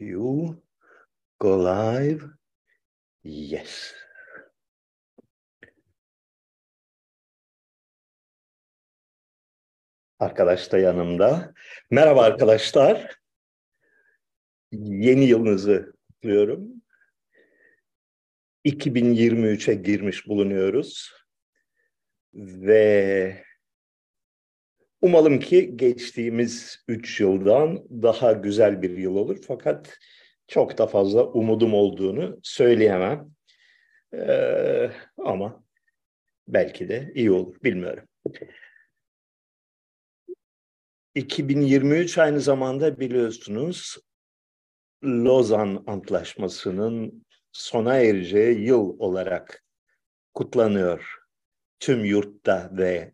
If you go live, yes. Arkadaş da yanımda. Merhaba arkadaşlar. Yeni yılınızı kutluyorum. 2023'e girmiş bulunuyoruz. Ve umalım ki geçtiğimiz 3 yıldan daha güzel bir yıl olur. Fakat çok da fazla umudum olduğunu söyleyemem. Ama belki de iyi olur, bilmiyorum. 2023 aynı zamanda biliyorsunuz Lozan Antlaşması'nın sona ereceği yıl olarak kutlanıyor. Tüm yurtta ve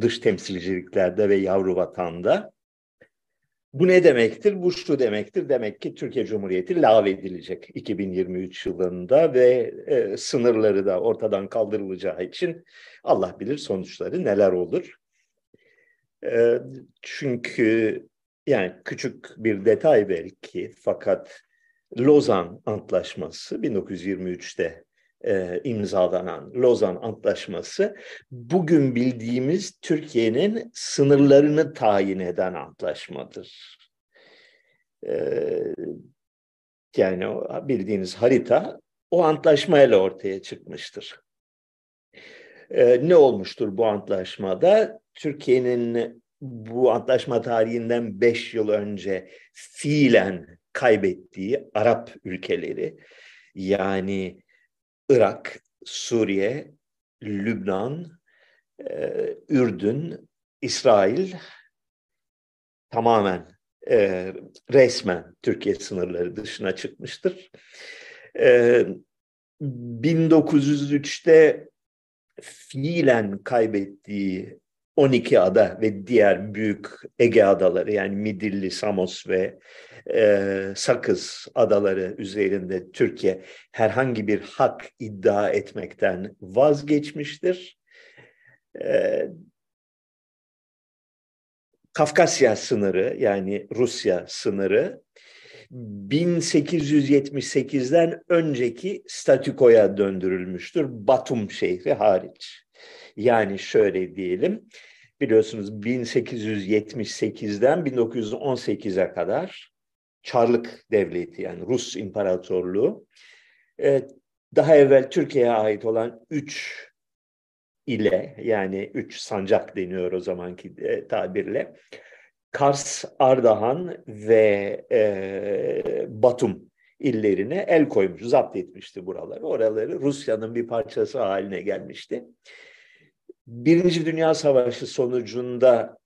dış temsilciliklerde ve yavru vatanda. Bu ne demektir? Bu şu demektir. Demek ki Türkiye Cumhuriyeti lağvedilecek 2023 yılında ve sınırları da ortadan kaldırılacağı için Allah bilir sonuçları neler olur. Çünkü yani küçük bir detay belki, fakat Lozan Antlaşması 1923'te imzalanan Lozan Antlaşması bugün bildiğimiz Türkiye'nin sınırlarını tayin eden antlaşmadır. Yani bildiğiniz harita o antlaşmayla ortaya çıkmıştır. Ne olmuştur bu antlaşmada? Türkiye'nin bu antlaşma tarihinden 5 yıl önce fiilen kaybettiği Arap ülkeleri, yani Irak, Suriye, Lübnan, Ürdün, İsrail tamamen resmen Türkiye sınırları dışına çıkmıştır. 1903'te fiilen kaybettiği 12 ada ve diğer büyük Ege adaları, yani Midilli, Samos ve Sakız adaları üzerinde Türkiye herhangi bir hak iddia etmekten vazgeçmiştir. Kafkasya sınırı, yani Rusya sınırı 1878'den önceki statükoya döndürülmüştür, Batum şehri hariç. Yani şöyle diyelim, biliyorsunuz 1878'den 1918'e kadar Çarlık Devleti, yani Rus İmparatorluğu, daha evvel Türkiye'ye ait olan 3 ile, yani 3 sancak deniyor o zamanki tabirle, Kars, Ardahan ve Batum illerine el koymuş, zapt etmişti buraları. Oraları Rusya'nın bir parçası haline gelmişti. Birinci Dünya Savaşı sonucunda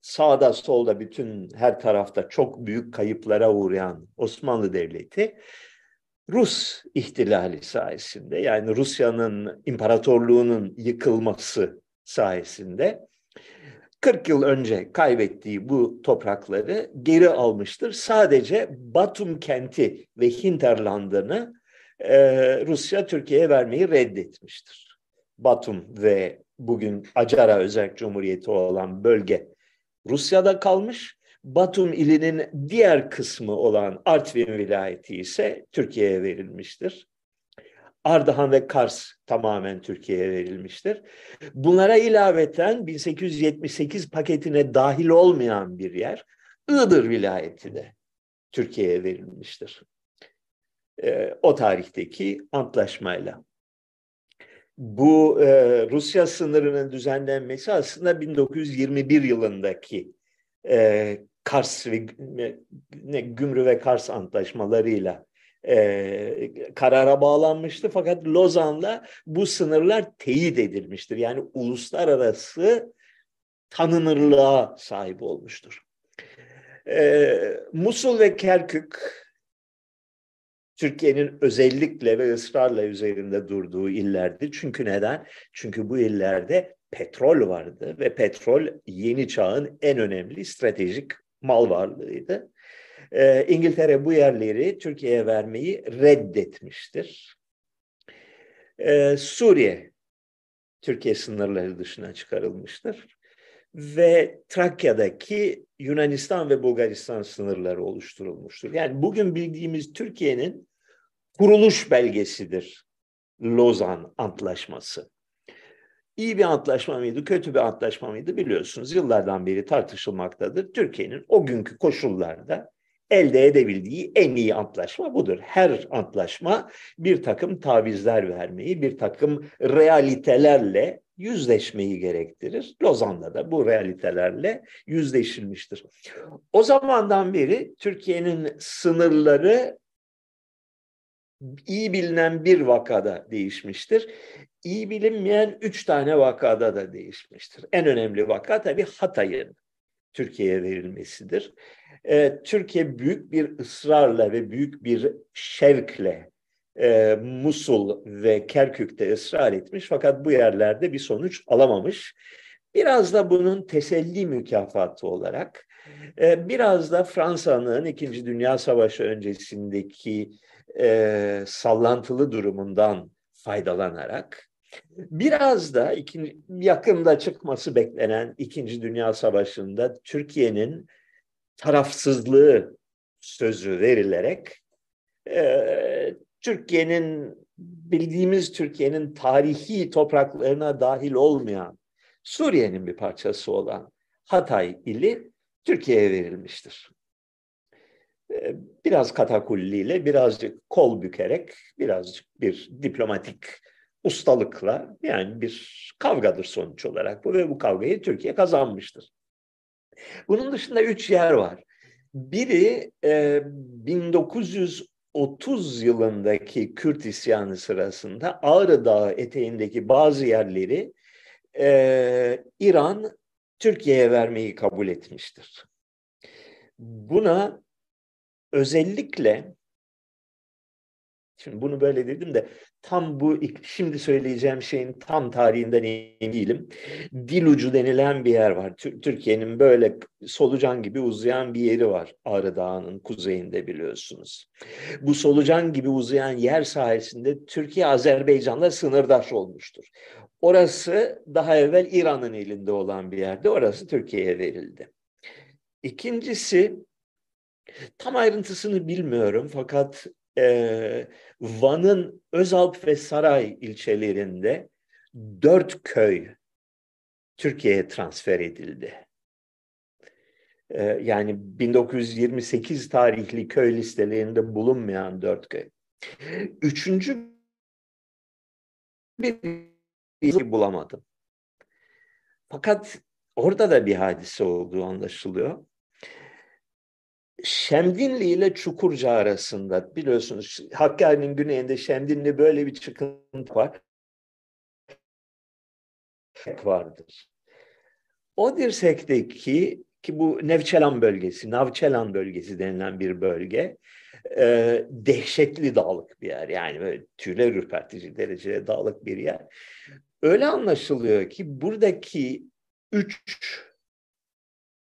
sağda solda bütün her tarafta çok büyük kayıplara uğrayan Osmanlı Devleti, Rus ihtilali sayesinde, yani Rusya'nın imparatorluğunun yıkılması sayesinde 40 yıl önce kaybettiği bu toprakları geri almıştır. Sadece Batum kenti ve hinterlandını Rusya Türkiye'ye vermeyi reddetmiştir. Batum ve bugün Acara Özel Cumhuriyeti olan bölge Rusya'da kalmış. Batum ilinin diğer kısmı olan Artvin vilayeti ise Türkiye'ye verilmiştir. Ardahan ve Kars tamamen Türkiye'ye verilmiştir. Bunlara ilaveten 1878 paketine dahil olmayan bir yer, Iğdır vilayeti de Türkiye'ye verilmiştir. O tarihteki antlaşmayla. Bu Rusya sınırının düzenlenmesi aslında 1921 yılındaki Kars ve Gümrü ve Kars antlaşmalarıyla karara bağlanmıştı, fakat Lozan'la bu sınırlar teyit edilmiştir. Yani uluslararası tanınırlığa sahip olmuştur. Musul ve Kerkük, Türkiye'nin özellikle ve ısrarla üzerinde durduğu illerdi. Çünkü neden? Çünkü bu illerde petrol vardı ve petrol yeni çağın en önemli stratejik mal varlığıydı. İngiltere bu yerleri Türkiye'ye vermeyi reddetmiştir. Suriye, Türkiye sınırları dışına çıkarılmıştır. ve Trakya'daki Yunanistan ve Bulgaristan sınırları oluşturulmuştur. Yani bugün bildiğimiz Türkiye'nin kuruluş belgesidir Lozan Antlaşması. İyi bir antlaşma mıydı, kötü bir antlaşma mıydı biliyorsunuz. Yıllardan beri tartışılmaktadır. Türkiye'nin o günkü koşullarda elde edebildiği en iyi antlaşma budur. Her antlaşma bir takım tavizler vermeyi, bir takım realitelerle yüzleşmeyi gerektirir. Lozan'da da bu realitelerle yüzleşilmiştir. O zamandan beri Türkiye'nin sınırları iyi bilinen bir vakada değişmiştir. İyi bilinmeyen 3 tane vakada da değişmiştir. En önemli vaka tabii Hatay'ın Türkiye'ye verilmesidir. Türkiye büyük bir ısrarla ve büyük bir şevkle Musul ve Kerkük'te ısrar etmiş fakat bu yerlerde bir sonuç alamamış. Biraz da bunun teselli mükafatı olarak, biraz da Fransa'nın 2. Dünya Savaşı öncesindeki sallantılı durumundan faydalanarak, biraz da yakında çıkması beklenen 2. Dünya Savaşı'nda Türkiye'nin tarafsızlığı sözü verilerek Türkiye'nin, bildiğimiz Türkiye'nin tarihi topraklarına dahil olmayan, Suriye'nin bir parçası olan Hatay ili Türkiye'ye verilmiştir. Biraz katakulliyle, birazcık kol bükerek, birazcık bir diplomatik ustalıkla, yani bir kavgadır sonuç olarak bu ve bu kavgayı Türkiye kazanmıştır. Bunun dışında 3 yer var. Biri 1930 yılındaki Kürt isyanı sırasında Ağrı Dağı eteğindeki bazı yerleri İran Türkiye'ye vermeyi kabul etmiştir. Buna özellikle, şimdi bunu böyle dedim de tam bu şimdi söyleyeceğim şeyin tam tarihinden emin değilim. Dilucu denilen bir yer var. Türkiye'nin böyle solucan gibi uzayan bir yeri var. Ağrı Dağı'nın kuzeyinde biliyorsunuz. Bu solucan gibi uzayan yer sayesinde Türkiye Azerbaycan'la sınırdaş olmuştur. Orası daha evvel İran'ın elinde olan bir yerde. Orası Türkiye'ye verildi. İkincisi, tam ayrıntısını bilmiyorum fakat Van'ın Özalp ve Saray ilçelerinde 4 köy Türkiye'ye transfer edildi. Yani 1928 tarihli köy listelerinde bulunmayan 4 köy. 3. bir bulamadım. Fakat orada da bir hadise olduğu anlaşılıyor. Şemdinli ile Çukurca arasında, biliyorsunuz Hakkari'nin güneyinde Şemdinli böyle bir çıkıntı var. Vardır. O dirsekteki, ki bu Nevçelan bölgesi denilen bir bölge, dehşetli dağlık bir yer. Yani böyle tüyler ürpertici derecede dağlık bir yer. Öyle anlaşılıyor ki buradaki 3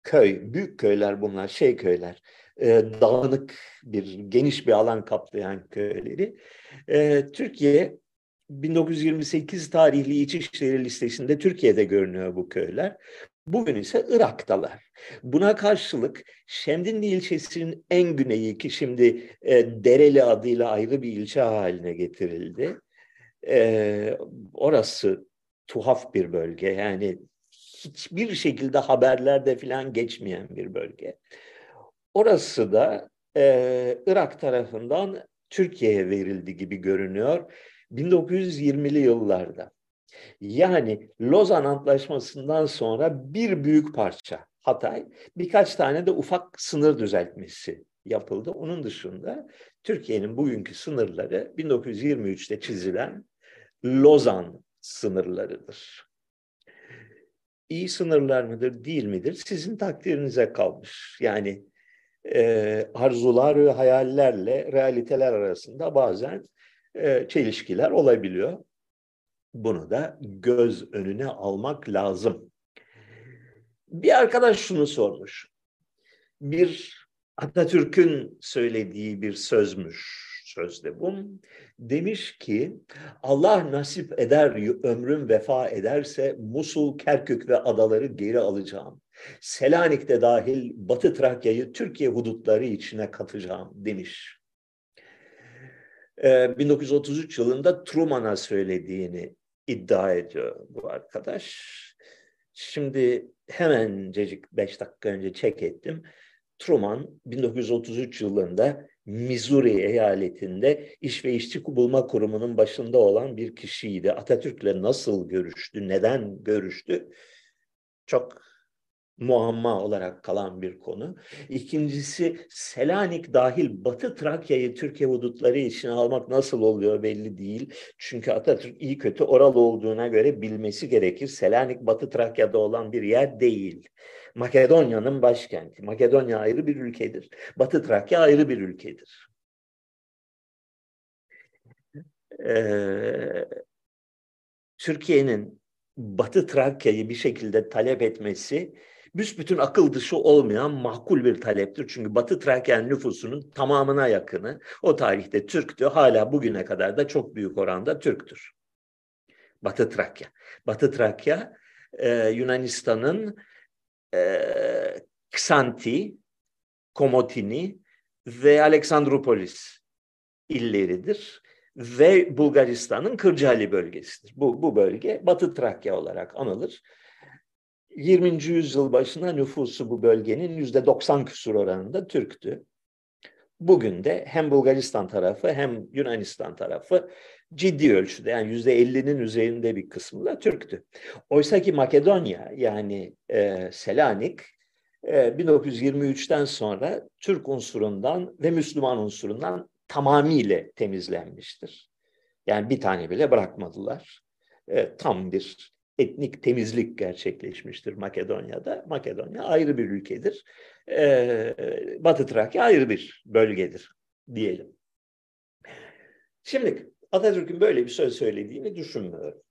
köy, büyük köyler bunlar, köyler, dağınık bir, geniş bir alan kaplayan köyleri. Türkiye, 1928 tarihli İçişleri listesinde Türkiye'de görünüyor bu köyler. Bugün ise Irak'talar. Buna karşılık Şemdinli ilçesinin en güneyi, ki şimdi Dereli adıyla ayrı bir ilçe haline getirildi. Orası tuhaf bir bölge, yani hiçbir şekilde haberlerde falan geçmeyen bir bölge. Orası da Irak tarafından Türkiye'ye verildi gibi görünüyor 1920'li yıllarda. Yani Lozan Antlaşması'ndan sonra bir büyük parça Hatay, birkaç tane de ufak sınır düzeltmesi yapıldı. Onun dışında Türkiye'nin bugünkü sınırları 1923'te çizilen Lozan sınırlarıdır. İyi sınırlar mıdır, değil midir? Sizin takdirinize kalmış. Yani arzular ve hayallerle realiteler arasında bazen çelişkiler olabiliyor. Bunu da göz önüne almak lazım. Bir arkadaş şunu sormuş. Bir Atatürk'ün söylediği bir sözmüş sözde bu. Demiş ki Allah nasip eder, ömrüm vefa ederse Musul, Kerkük ve adaları geri alacağım. Selanik'te dahil Batı Trakya'yı Türkiye hudutları içine katacağım demiş. 1933 yılında Truman'a söylediğini iddia ediyor bu arkadaş. Şimdi hemencecik 5 dakika önce check ettim. Truman 1933 yılında Missouri eyaletinde İş ve İşçi Bulma Kurumu'nun başında olan bir kişiydi. Atatürk'le nasıl görüştü, neden görüştü? Çok muamma olarak kalan bir konu. İkincisi Selanik dahil Batı Trakya'yı Türkiye hudutları içine almak nasıl oluyor belli değil. Çünkü Atatürk iyi kötü oralı olduğuna göre bilmesi gerekir. Selanik Batı Trakya'da olan bir yer değil. Makedonya'nın başkenti. Makedonya ayrı bir ülkedir. Batı Trakya ayrı bir ülkedir. Türkiye'nin Batı Trakya'yı bir şekilde talep etmesi büsbütün akıl dışı olmayan makul bir taleptir. Çünkü Batı Trakya nüfusunun tamamına yakını o tarihte Türktü. Hala bugüne kadar da çok büyük oranda Türktür. Batı Trakya. Batı Trakya Yunanistan'ın Ksanti, Komotini ve Aleksandropolis illeridir. Ve Bulgaristan'ın Kırcaali bölgesidir. Bu bölge Batı Trakya olarak anılır. 20. yüzyıl başına nüfusu bu bölgenin %90 küsur oranında Türktü. Bugün de hem Bulgaristan tarafı hem Yunanistan tarafı ciddi ölçüde yani %50'nin üzerinde bir kısmı da Türktü. Oysa ki Makedonya yani Selanik 1923'ten sonra Türk unsurundan ve Müslüman unsurundan tamamıyla temizlenmiştir. Yani bir tane bile bırakmadılar. Tam bir etnik temizlik gerçekleşmiştir Makedonya'da. Makedonya ayrı bir ülkedir. Batı Trakya ayrı bir bölgedir diyelim. Şimdi Atatürk'ün böyle bir söz söylediğini düşünmüyorum.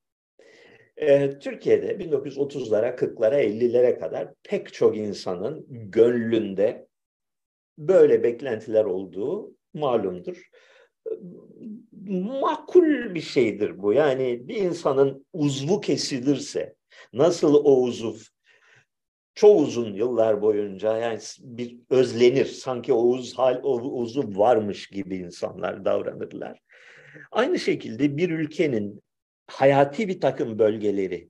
Türkiye'de 1930'lara, 40'lara, 50'lere kadar pek çok insanın gönlünde böyle beklentiler olduğu malumdur. Makul bir şeydir bu. Yani bir insanın uzvu kesilirse, nasıl o uzuv çok uzun yıllar boyunca yani bir özlenir, sanki o uzuv varmış gibi insanlar davranırlar. Aynı şekilde bir ülkenin hayati bir takım bölgeleri,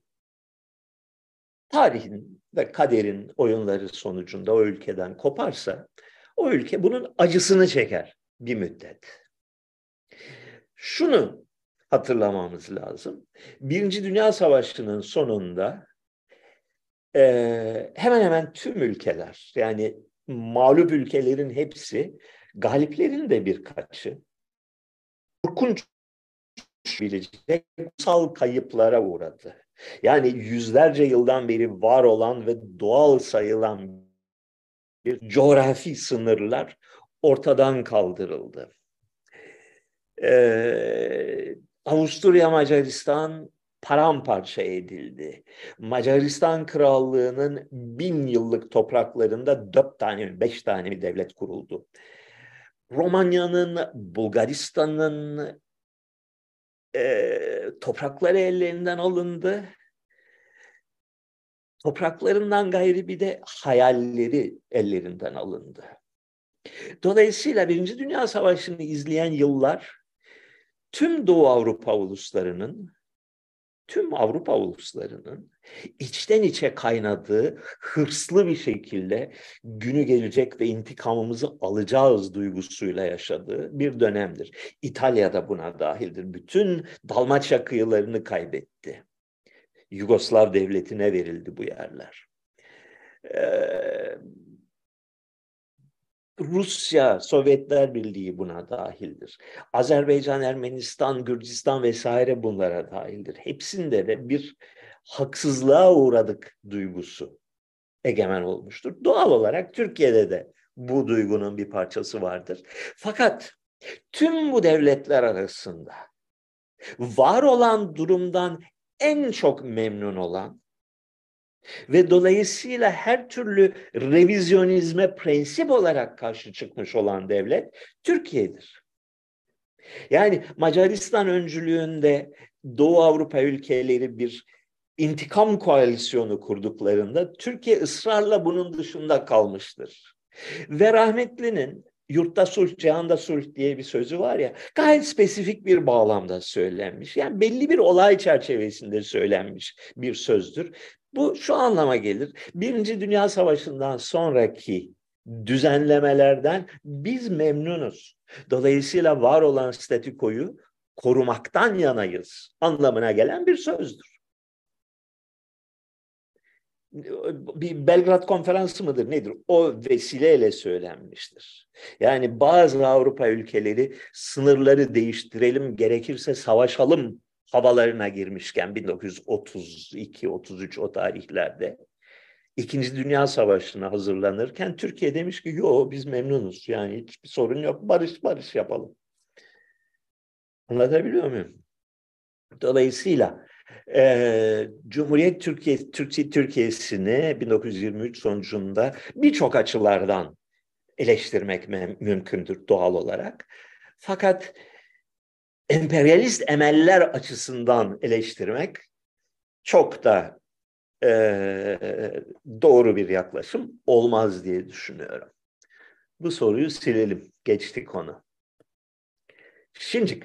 tarihin ve kaderin oyunları sonucunda o ülkeden koparsa, o ülke bunun acısını çeker bir müddet. Şunu hatırlamamız lazım. Birinci Dünya Savaşı'nın sonunda hemen hemen tüm ülkeler, yani mağlup ülkelerin hepsi, galiplerin de birkaçı, korkunç bilecek ulusal kayıplara uğradı. Yani yüzlerce yıldan beri var olan ve doğal sayılan bir coğrafi sınırlar ortadan kaldırıldı. Avusturya Macaristan paramparça edildi. Macaristan Krallığı'nın 1000 yıllık topraklarında 4 tane mi 5 tane mi devlet kuruldu. Romanya'nın, Bulgaristan'ın toprakları ellerinden alındı. Topraklarından gayri bir de hayalleri ellerinden alındı. Dolayısıyla Birinci Dünya Savaşı'nı izleyen yıllar tüm Doğu Avrupa uluslarının, tüm Avrupa uluslarının içten içe kaynadığı hırslı bir şekilde günü gelecek ve intikamımızı alacağız duygusuyla yaşadığı bir dönemdir. İtalya da buna dahildir. Bütün Dalmaçya kıyılarını kaybetti. Yugoslav devletine verildi bu yerler. Rusya, Sovyetler Birliği buna dahildir. Azerbaycan, Ermenistan, Gürcistan vesaire bunlara dahildir. Hepsinde de bir haksızlığa uğradık duygusu egemen olmuştur. Doğal olarak Türkiye'de de bu duygunun bir parçası vardır. Fakat tüm bu devletler arasında var olan durumdan en çok memnun olan ve dolayısıyla her türlü revizyonizme prensip olarak karşı çıkmış olan devlet Türkiye'dir. Yani Macaristan öncülüğünde Doğu Avrupa ülkeleri bir intikam koalisyonu kurduklarında Türkiye ısrarla bunun dışında kalmıştır. Ve rahmetlinin yurtta sulh, cihanda sulh diye bir sözü var ya, gayet spesifik bir bağlamda söylenmiş. Yani belli bir olay çerçevesinde söylenmiş bir sözdür. Bu şu anlama gelir. Birinci Dünya Savaşı'ndan sonraki düzenlemelerden biz memnunuz. Dolayısıyla var olan statükoyu korumaktan yanayız anlamına gelen bir sözdür. Bir Belgrad Konferansı mıdır nedir? O vesileyle söylenmiştir. Yani bazı Avrupa ülkeleri sınırları değiştirelim, gerekirse savaşalım havalarına girmişken 1932-33 o tarihlerde İkinci Dünya Savaşı'na hazırlanırken Türkiye demiş ki yo biz memnunuz, yani hiçbir sorun yok, barış barış yapalım. Anlatabiliyor muyum? Dolayısıyla Cumhuriyet Türkiye'sini 1923 sonucunda birçok açılardan eleştirmek mümkündür doğal olarak. Fakat emperyalist emeller açısından eleştirmek çok da doğru bir yaklaşım olmaz diye düşünüyorum. Bu soruyu silelim, geçtik onu. Şimdi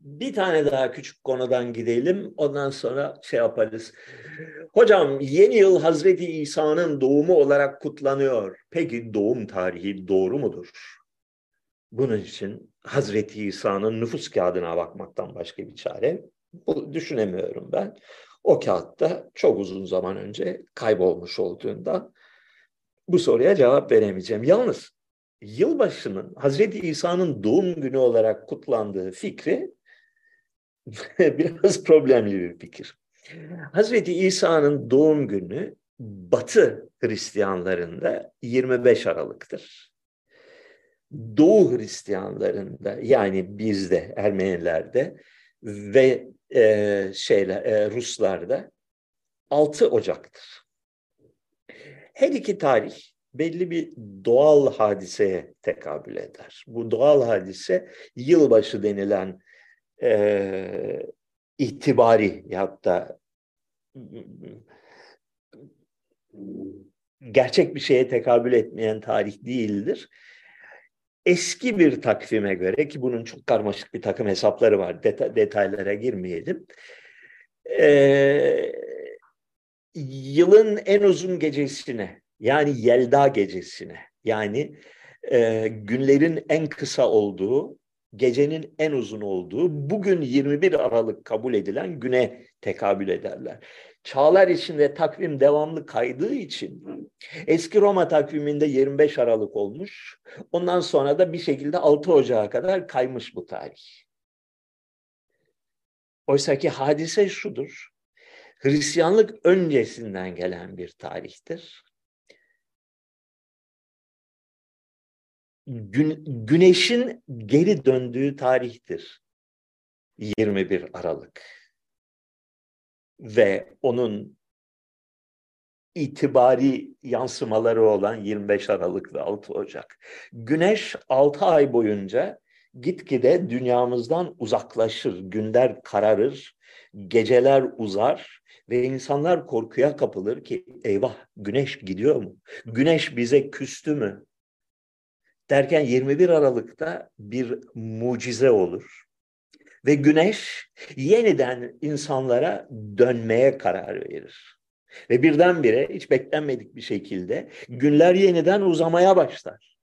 bir tane daha küçük konudan gidelim. Ondan sonra şey yaparız. Hocam yeni yıl Hazreti İsa'nın doğumu olarak kutlanıyor. Peki doğum tarihi doğru mudur? Bunun için Hazreti İsa'nın nüfus kağıdına bakmaktan başka bir çare düşünemiyorum ben. O kağıtta çok uzun zaman önce kaybolmuş olduğundan bu soruya cevap veremeyeceğim. Yalnız yılbaşının Hazreti İsa'nın doğum günü olarak kutlandığı fikri biraz problemli bir fikir. Hazreti İsa'nın doğum günü Batı Hristiyanlarında 25 Aralık'tır. Doğu Hristiyanlarında, yani bizde, Ermenilerde ve Ruslarda 6 Ocak'tır. Her iki tarih belli bir doğal hadiseye tekabül eder. Bu doğal hadise yılbaşı denilen itibari ya da gerçek bir şeye tekabül etmeyen tarih değildir. Eski bir takvime göre, ki bunun çok karmaşık bir takım hesapları var, detaylara girmeyelim. Yılın en uzun gecesine, yani Yelda gecesine, yani günlerin en kısa olduğu, gecenin en uzun olduğu, bugün 21 Aralık kabul edilen güne tekabül ederler. Çağlar içinde takvim devamlı kaydığı için eski Roma takviminde 25 Aralık olmuş. Ondan sonra da bir şekilde 6 Ocak'a kadar kaymış bu tarih. Oysaki hadise şudur. Hristiyanlık öncesinden gelen bir tarihtir. Güneşin geri döndüğü tarihtir 21 Aralık ve onun itibari yansımaları olan 25 Aralık ve 6 Ocak. Güneş 6 ay boyunca gitgide dünyamızdan uzaklaşır, günler kararır, geceler uzar ve insanlar korkuya kapılır ki eyvah güneş gidiyor mu? Güneş bize küstü mü? Derken 21 Aralık'ta bir mucize olur ve güneş yeniden insanlara dönmeye karar verir. Ve birdenbire hiç beklenmedik bir şekilde günler yeniden uzamaya başlar.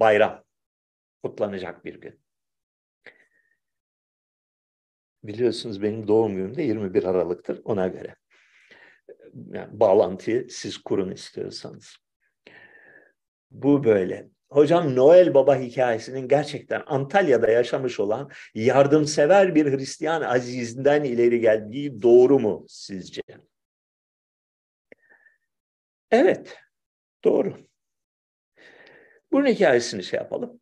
Bayram kutlanacak bir gün. Biliyorsunuz benim doğum günüm de 21 Aralık'tır ona göre. Yani bağlantıyı siz kurun istiyorsanız. Bu böyle. Hocam Noel Baba hikayesinin gerçekten Antalya'da yaşamış olan yardımsever bir Hristiyan azizden ileri geldiği doğru mu sizce? Evet, doğru. Bunun hikayesini şey yapalım.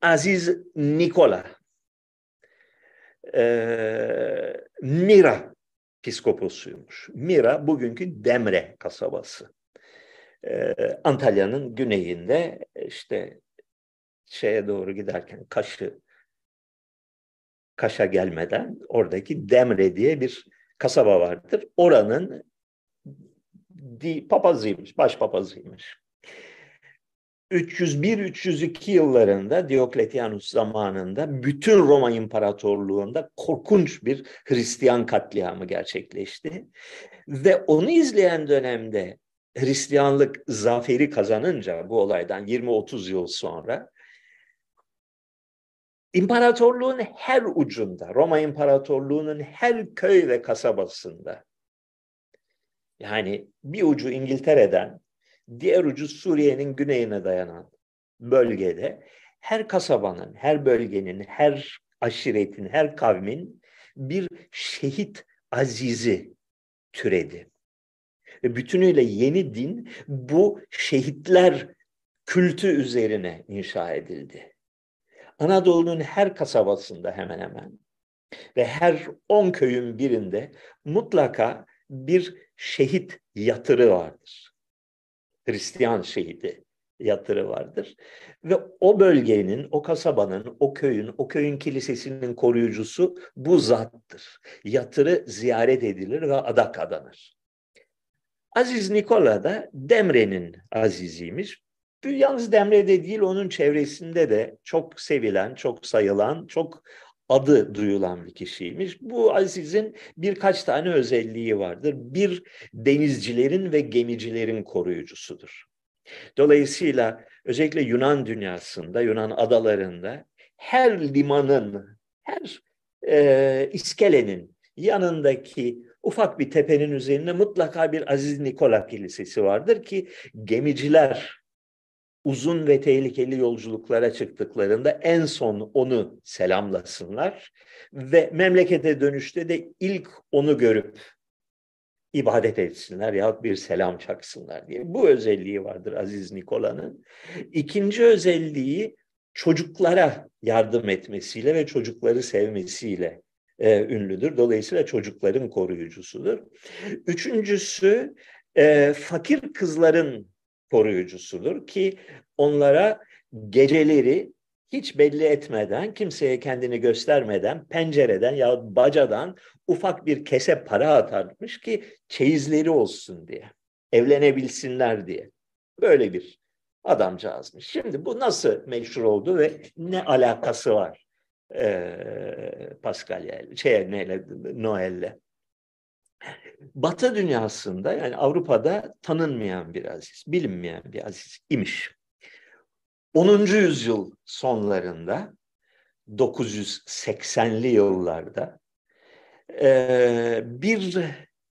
Aziz Nikola, Mira piskoposuymuş. Mira bugünkü Demre kasabası. Antalya'nın güneyinde işte şeye doğru giderken Kaş'a gelmeden oradaki Demre diye bir kasaba vardır. Oranın papazıymış, başpapazıymış. 301-302 yıllarında Diokletianus zamanında bütün Roma İmparatorluğu'nda korkunç bir Hristiyan katliamı gerçekleşti. Ve onu izleyen dönemde Hristiyanlık zaferi kazanınca bu olaydan 20-30 yıl sonra İmparatorluğun her ucunda, Roma İmparatorluğu'nun her köy ve kasabasında, yani bir ucu İngiltere'den, diğer ucu Suriye'nin güneyine dayanan bölgede her kasabanın, her bölgenin, her aşiretin, her kavmin bir şehit azizi türedi. Ve bütünüyle yeni din bu şehitler kültü üzerine inşa edildi. Anadolu'nun her kasabasında hemen hemen ve her 10 köyün birinde mutlaka bir şehit yatırı vardır. Hristiyan şehidi yatırı vardır. Ve o bölgenin, o kasabanın, o köyün kilisesinin koruyucusu bu zattır. Yatırı ziyaret edilir ve adak adanır. Aziz Nikola da Demre'nin aziziymiş. Yalnız Demre'de değil, onun çevresinde de çok sevilen, çok sayılan, çok adı duyulan bir kişiymiş. Bu Aziz'in birkaç tane özelliği vardır. Bir, denizcilerin ve gemicilerin koruyucusudur. Dolayısıyla özellikle Yunan dünyasında, Yunan adalarında her limanın, her iskelenin yanındaki ufak bir tepenin üzerinde mutlaka bir Aziz Nikola Kilisesi vardır ki gemiciler uzun ve tehlikeli yolculuklara çıktıklarında en son onu selamlasınlar ve memlekete dönüşte de ilk onu görüp ibadet etsinler yahut bir selam çaksınlar diye. Bu özelliği vardır Aziz Nikola'nın. İkinci özelliği çocuklara yardım etmesiyle ve çocukları sevmesiyle ünlüdür. Dolayısıyla çocukların koruyucusudur. Üçüncüsü fakir kızların koruyucusudur ki onlara geceleri hiç belli etmeden, kimseye kendini göstermeden pencereden yahut bacadan ufak bir kese para atarmış ki çeyizleri olsun diye, evlenebilsinler diye. Böyle bir adamcağızmış. Şimdi bu nasıl meşhur oldu ve ne alakası var Paskalya'yla, Noel'le? Batı dünyasında, yani Avrupa'da tanınmayan bir aziz, bilinmeyen bir aziz imiş. 10. yüzyıl sonlarında, 980'li yıllarda bir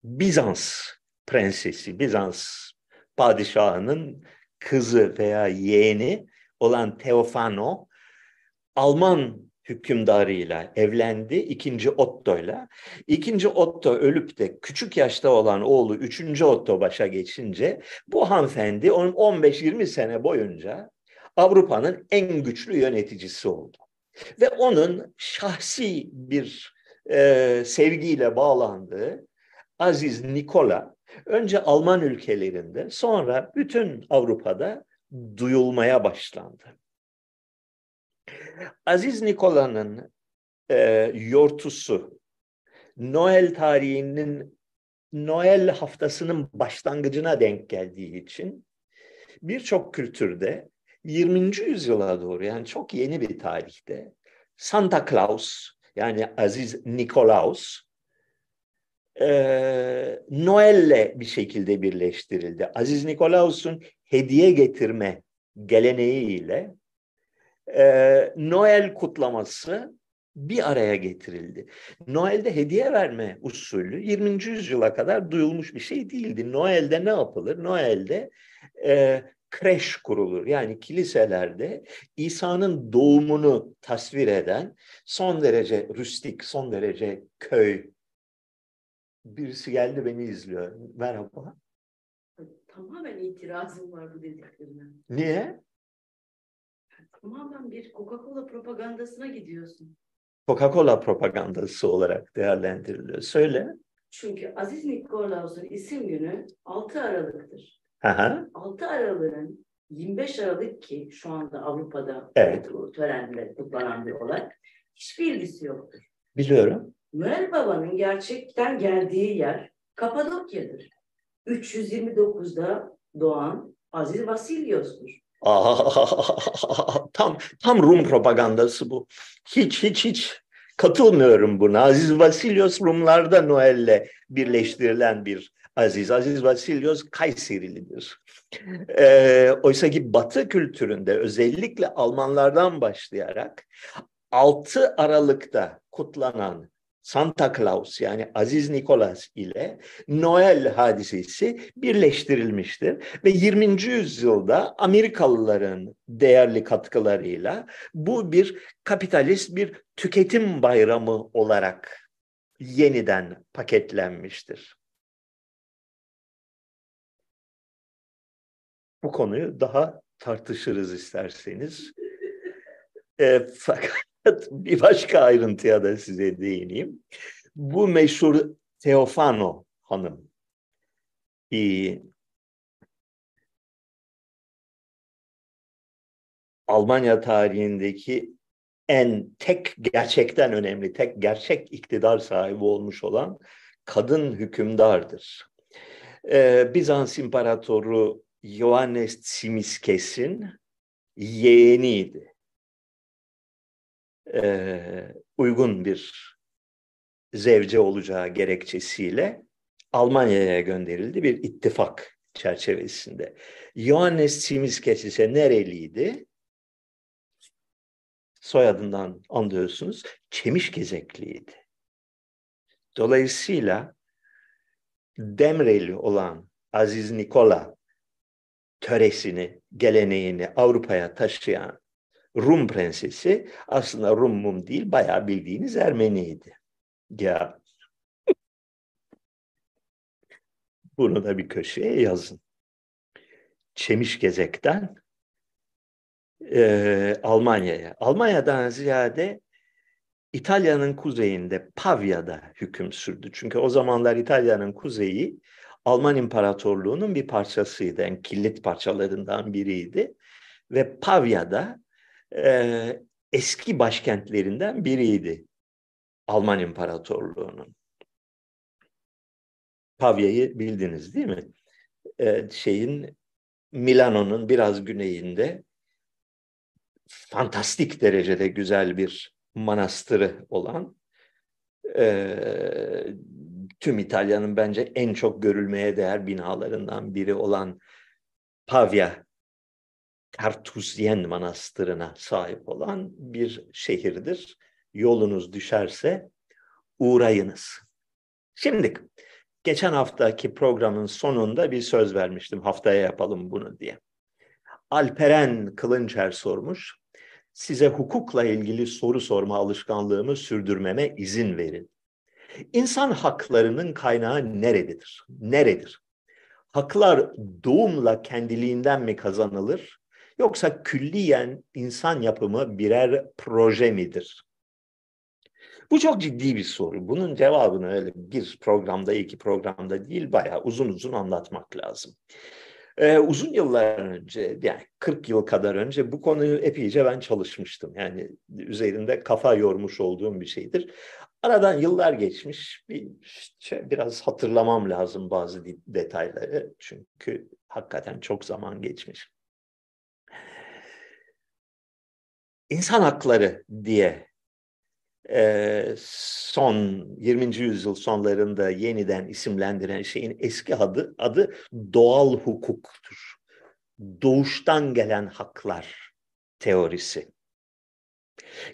Bizans prensesi, Bizans padişahının kızı veya yeğeni olan Teofano, Alman hükümdarıyla evlendi, 2. Otto'yla. 2. Otto ölüp de küçük yaşta olan oğlu 3. Otto başa geçince bu hanımefendi 15-20 sene boyunca Avrupa'nın en güçlü yöneticisi oldu. Ve onun şahsi bir sevgiyle bağlandığı Aziz Nikola önce Alman ülkelerinde, sonra bütün Avrupa'da duyulmaya başlandı. Aziz Nikola'nın yortusu Noel tarihinin, Noel haftasının başlangıcına denk geldiği için birçok kültürde 20. yüzyıla doğru, yani çok yeni bir tarihte Santa Claus, yani Aziz Nikolaus Noel'le bir şekilde birleştirildi. Aziz Nikolaus'un hediye getirme geleneğiyle Noel kutlaması bir araya getirildi. Noel'de hediye verme usulü 20. yüzyıla kadar duyulmuş bir şey değildi. Noel'de ne yapılır? Noel'de kreş kurulur. Yani kiliselerde İsa'nın doğumunu tasvir eden son derece rüstik, son derece köy. Birisi geldi beni izliyor. Merhaba. Tamamen itirazım var bu dediklerine. Niye? Tamamen bir Coca-Cola propagandasına gidiyorsun. Coca-Cola propagandası olarak değerlendiriliyor. Söyle. Çünkü Aziz Nikolaus'un isim günü 6 Aralık'tır. Aha. 6 Aralık'ın 25 Aralık ki şu anda Avrupa'da evet. törenle kutlanan bir olay. Hiçbir ilgisi yoktur. Biliyorum. Noel Baba'nın gerçekten geldiği yer Kapadokya'dır. 329'da doğan Aziz Vasilyos'tur. Tam Rum propagandası bu. Hiç katılmıyorum buna. Aziz Vasilyos Rumlarda Noel'le birleştirilen bir Aziz. Aziz Vasilyos Kayserilidir. Oysa ki Batı kültüründe özellikle Almanlardan başlayarak 6 Aralık'ta kutlanan Santa Claus yani Aziz Nikola ile Noel hadisesi birleştirilmiştir. Ve 20. yüzyılda Amerikalıların değerli katkılarıyla bu bir kapitalist bir tüketim bayramı olarak yeniden paketlenmiştir. Bu konuyu daha tartışırız isterseniz. Fakat bir başka ayrıntıya da size değineyim. Bu meşhur Teofano hanım, Almanya tarihindeki tek gerçek iktidar sahibi olmuş olan kadın hükümdardır. Bizans İmparatoru Ioannes Tsimiskes'in yeğeniydi. Uygun bir zevce olacağı gerekçesiyle Almanya'ya gönderildi bir ittifak çerçevesinde. Ioannes Tsimiskes ise nereliydi? Soyadından anlıyorsunuz, Çemişgezekliydi. Dolayısıyla Demreli olan Aziz Nikola töresini, geleneğini Avrupa'ya taşıyan Rum prensesi aslında Rum değil, bayağı bildiğiniz Ermeniydi. Ya. Bunu da bir köşeye yazın. Çemişgezek'ten Almanya'ya. Almanya'dan ziyade İtalya'nın kuzeyinde Pavya'da hüküm sürdü. Çünkü o zamanlar İtalya'nın kuzeyi Alman İmparatorluğu'nun bir parçasıydı. Yani kilit parçalarından biriydi. Ve Pavya'da eski başkentlerinden biriydi Alman İmparatorluğu'nun. Pavya'yı bildiniz değil mi? Milano'nun biraz güneyinde fantastik derecede güzel bir manastırı olan tüm İtalya'nın bence en çok görülmeye değer binalarından biri olan Pavya Kartuzyen Manastırı'na sahip olan bir şehirdir. Yolunuz düşerse uğrayınız. Şimdi geçen haftaki programın sonunda bir söz vermiştim. Haftaya yapalım bunu diye. Alperen Kılınçer sormuş. Size hukukla ilgili soru sorma alışkanlığımı sürdürmeme izin verin. İnsan haklarının kaynağı nerededir? Haklar doğumla kendiliğinden mi kazanılır? Yoksa külliyen insan yapımı birer proje midir? Bu çok ciddi bir soru. Bunun cevabını öyle bir programda, iki programda değil, bayağı uzun anlatmak lazım. Uzun yıllar önce, yani 40 yıl kadar önce bu konuyu epeyce ben çalışmıştım. Yani üzerinde kafa yormuş olduğum bir şeydir. Aradan yıllar geçmiş, biraz hatırlamam lazım bazı detayları. Çünkü hakikaten çok zaman geçmiş. İnsan hakları diye son 20. yüzyıl sonlarında yeniden isimlendiren şeyin eski adı doğal hukuktur. Doğuştan gelen haklar teorisi.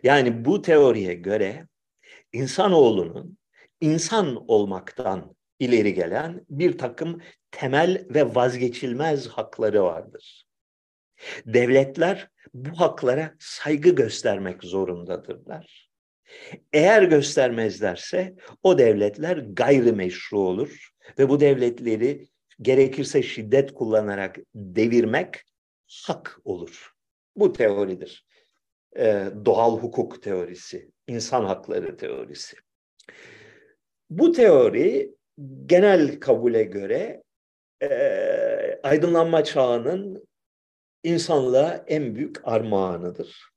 Yani bu teoriye göre insanoğlunun insan olmaktan ileri gelen bir takım temel ve vazgeçilmez hakları vardır. Devletler bu haklara saygı göstermek zorundadırlar. Eğer göstermezlerse o devletler gayrimeşru olur ve bu devletleri gerekirse şiddet kullanarak devirmek hak olur. Bu teoridir. Doğal hukuk teorisi, insan hakları teorisi. Bu teori genel kabule göre aydınlanma çağının insanlığa en büyük armağanıdır.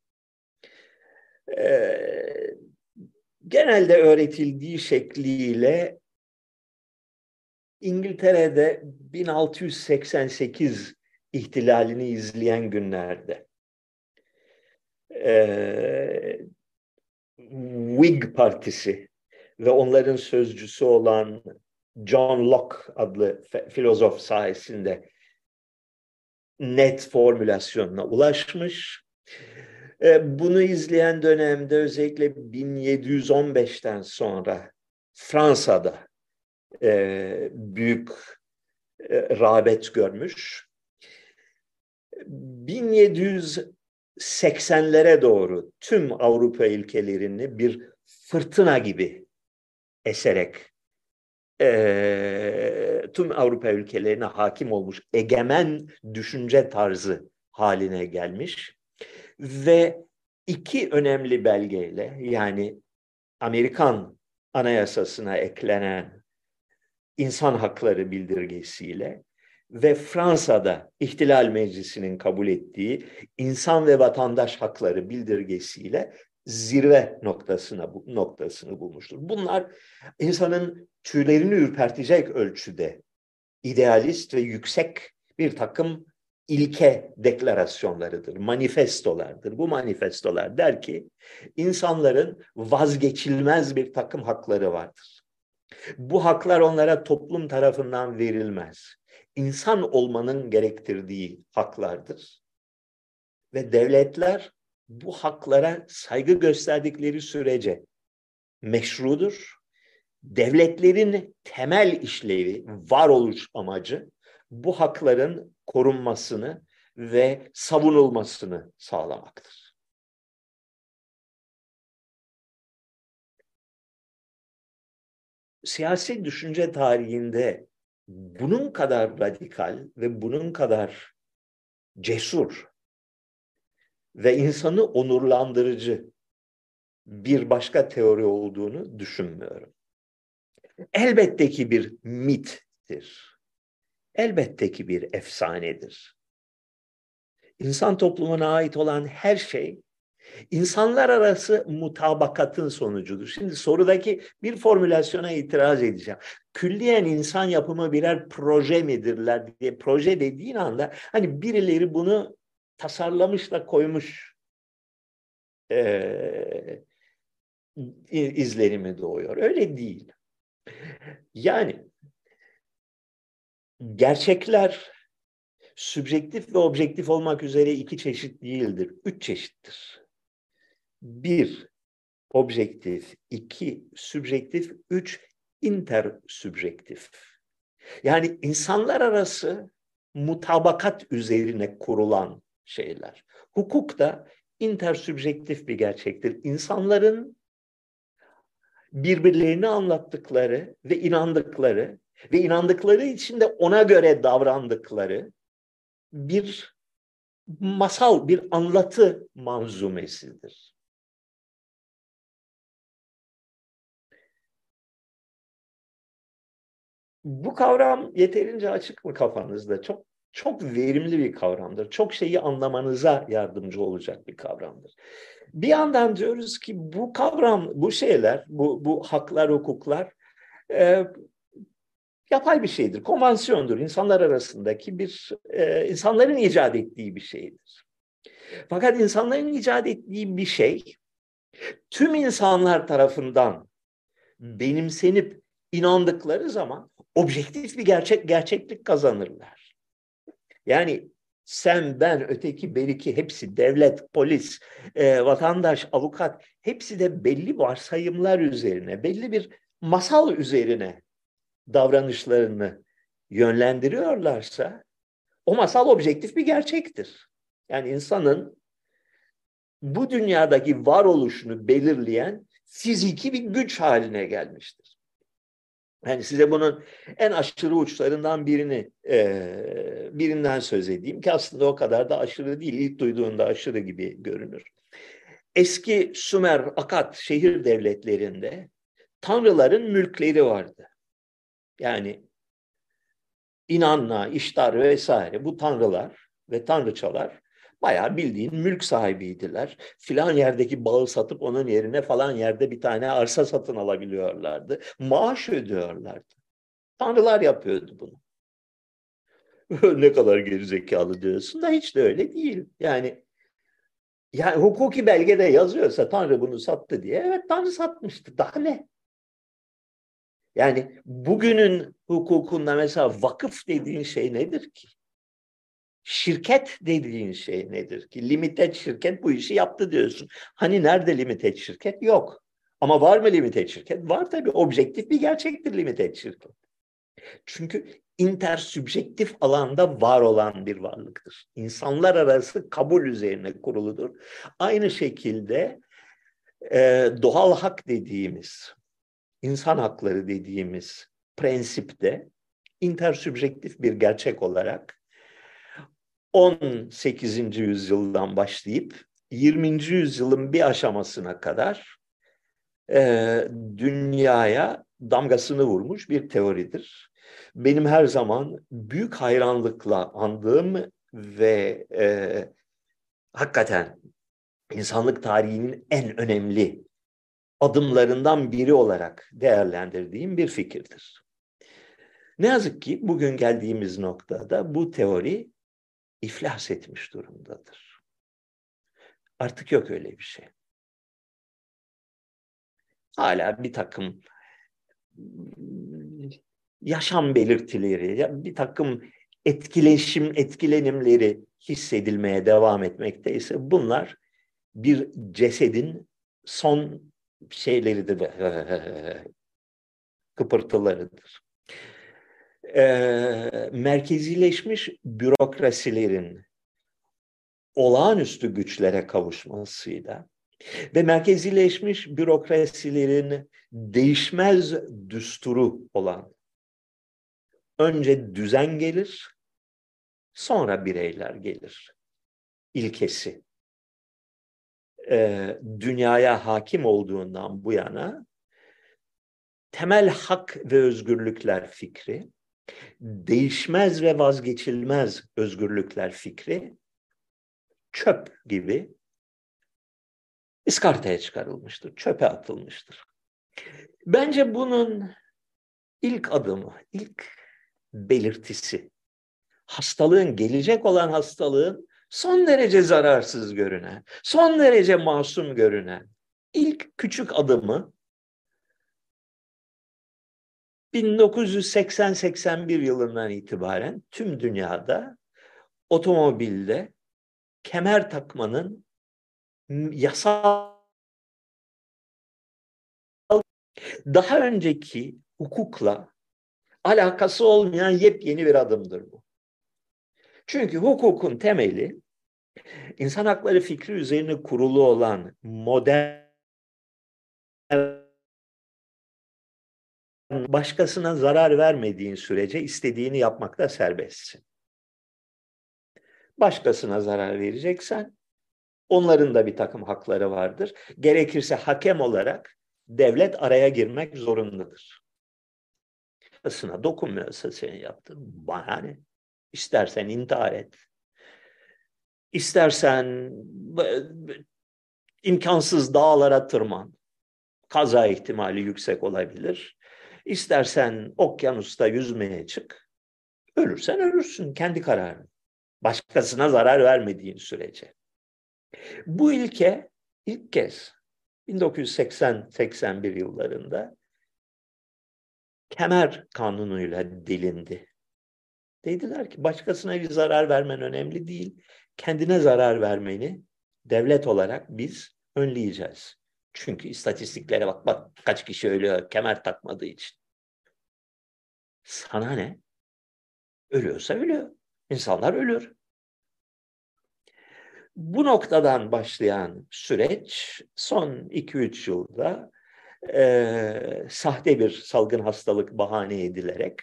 Genelde öğretildiği şekliyle İngiltere'de 1688 ihtilalini izleyen günlerde Whig Partisi ve onların sözcüsü olan John Locke adlı filozof sayesinde net formülasyonuna ulaşmış. Bunu izleyen dönemde özellikle 1715'ten sonra Fransa'da büyük rağbet görmüş. 1780'lere doğru tüm Avrupa ülkelerini bir fırtına gibi eserek tüm Avrupa ülkelerine hakim olmuş egemen düşünce tarzı haline gelmiş ve iki önemli belgeyle, yani Amerikan Anayasası'na eklenen insan hakları bildirgesiyle ve Fransa'da İhtilal Meclisi'nin kabul ettiği insan ve vatandaş hakları bildirgesiyle zirve noktasını bulmuştur. Bunlar insanın tüylerini ürpertecek ölçüde idealist ve yüksek bir takım ilke deklarasyonlarıdır, manifestolardır. Bu manifestolar der ki insanların vazgeçilmez bir takım hakları vardır. Bu haklar onlara toplum tarafından verilmez. İnsan olmanın gerektirdiği haklardır. Ve devletler bu haklara saygı gösterdikleri sürece meşrudur. Devletlerin temel işlevi, varoluş amacı bu hakların korunmasını ve savunulmasını sağlamaktır. Siyasi düşünce tarihinde bunun kadar radikal ve bunun kadar cesur ve insanı onurlandırıcı bir başka teori olduğunu düşünmüyorum. Elbette ki bir mittir. Elbette ki bir efsanedir. İnsan toplumuna ait olan her şey insanlar arası mutabakatın sonucudur. Şimdi sorudaki bir formülasyona itiraz edeceğim. Külliyen insan yapımı birer proje midirler diye, proje dediğin anda hani birileri bunu tasarlamış da koymuş izlenimi doğuyor. Öyle değil. Yani gerçekler sübjektif ve objektif olmak üzere iki çeşit değildir. Üç çeşittir. Bir, objektif. İki, sübjektif. Üç, intersübjektif. Yani insanlar arası mutabakat üzerine kurulan şeyler. Hukuk da intersübjektif bir gerçektir. İnsanların birbirlerini anlattıkları ve inandıkları ve inandıkları için de ona göre davrandıkları bir masal, bir anlatı manzumesidir. Bu kavram yeterince açık mı kafanızda? Çok verimli bir kavramdır. Çok şeyi anlamanıza yardımcı olacak bir kavramdır. Bir yandan diyoruz ki bu kavram, bu şeyler, bu haklar, hukuklar yapay bir şeydir, konvansiyondur. İnsanlar arasındaki bir, insanların icat ettiği bir şeydir. Fakat insanların icat ettiği bir şey tüm insanlar tarafından benimsenip inandıkları zaman objektif bir gerçeklik kazanırlar. Yani sen, ben, öteki, beriki hepsi devlet, polis, vatandaş, avukat hepsi de belli varsayımlar üzerine, belli bir masal üzerine davranışlarını yönlendiriyorlarsa o masal objektif bir gerçektir. Yani insanın bu dünyadaki varoluşunu belirleyen fiziki bir güç haline gelmiştir. Yani size bunun en aşırı uçlarından birinden söz edeyim ki aslında o kadar da aşırı değil. İlk duyduğunda aşırı gibi görünür. Eski Sümer, Akkad şehir devletlerinde tanrıların mülkleri vardı. Yani İnanna, İştar vesaire bu tanrılar ve tanrıçalar bayağı bildiğin mülk sahibiydiler. Filan yerdeki bağı satıp onun yerine falan yerde bir tane arsa satın alabiliyorlardı. Maaş ödüyorlardı. Tanrılar yapıyordu bunu. Ne kadar gerizekalı diyorsun da hiç de öyle değil. Yani hukuki belgede yazıyorsa Tanrı bunu sattı diye, evet Tanrı satmıştı. Daha ne? Yani bugünün hukukunda mesela vakıf dediğin şey nedir ki? Şirket dediğin şey nedir ki? Limited şirket bu işi yaptı diyorsun. Hani nerede limited şirket? Yok. Ama var mı limited şirket? Var tabii. Objektif bir gerçektir limited şirket. Çünkü intersübjektif alanda var olan bir varlıktır. İnsanlar arası kabul üzerine kuruludur. Aynı şekilde doğal hak dediğimiz, insan hakları dediğimiz prensipte intersübjektif bir gerçek olarak 18. yüzyıldan başlayıp 20. yüzyılın bir aşamasına kadar dünyaya damgasını vurmuş bir teoridir. Benim her zaman büyük hayranlıkla andığım ve hakikaten insanlık tarihinin en önemli adımlarından biri olarak değerlendirdiğim bir fikirdir. Ne yazık ki bugün geldiğimiz noktada bu teori iflas etmiş durumdadır. Artık yok öyle bir şey. Hala bir takım yaşam belirtileri, bir takım etkilenimleri hissedilmeye devam etmekteyse bunlar bir cesedin son şeyleridir, kıpırtılarıdır. Merkezileşmiş bürokrasilerin olağanüstü güçlere kavuşmasıyla ve merkezileşmiş bürokrasilerin değişmez düsturu olan önce düzen gelir, sonra bireyler gelir ilkesi. Dünyaya hakim olduğundan bu yana temel hak ve özgürlükler fikri, değişmez ve vazgeçilmez özgürlükler fikri çöp gibi iskartaya çıkarılmıştır, çöpe atılmıştır. Bence bunun ilk adımı, ilk belirtisi, hastalığın, gelecek olan hastalığın son derece zararsız görünen, son derece masum görünen ilk küçük adımı 1980-81 yılından itibaren tüm dünyada otomobilde kemer takmanın yasal, daha önceki hukukla alakası olmayan yepyeni bir adımdır bu. Çünkü hukukun temeli insan hakları fikri üzerine kurulu olan modern, başkasına zarar vermediğin sürece istediğini yapmakta serbestsin. Başkasına zarar vereceksen onların da bir takım hakları vardır. Gerekirse hakem olarak devlet araya girmek zorundadır. Başkasına dokunmuyorsa senin yaptığın bana ne? İstersen intihar et. İstersen imkansız dağlara tırman. Kaza ihtimali yüksek olabilir. İstersen okyanusta yüzmeye çık. Ölürsen ölürsün, kendi kararın. Başkasına zarar vermediğin sürece. Bu ilke ilk kez 1980-81 yıllarında kemer kanunuyla delindi. Dediler ki başkasına bir zarar vermen önemli değil. Kendine zarar vermeni devlet olarak biz önleyeceğiz. Çünkü istatistiklere bak kaç kişi ölüyor kemer takmadığı için. Sana ne? Ölüyorsa ölüyor. İnsanlar ölür. Bu noktadan başlayan süreç son 2-3 yılda sahte bir salgın hastalık bahane edilerek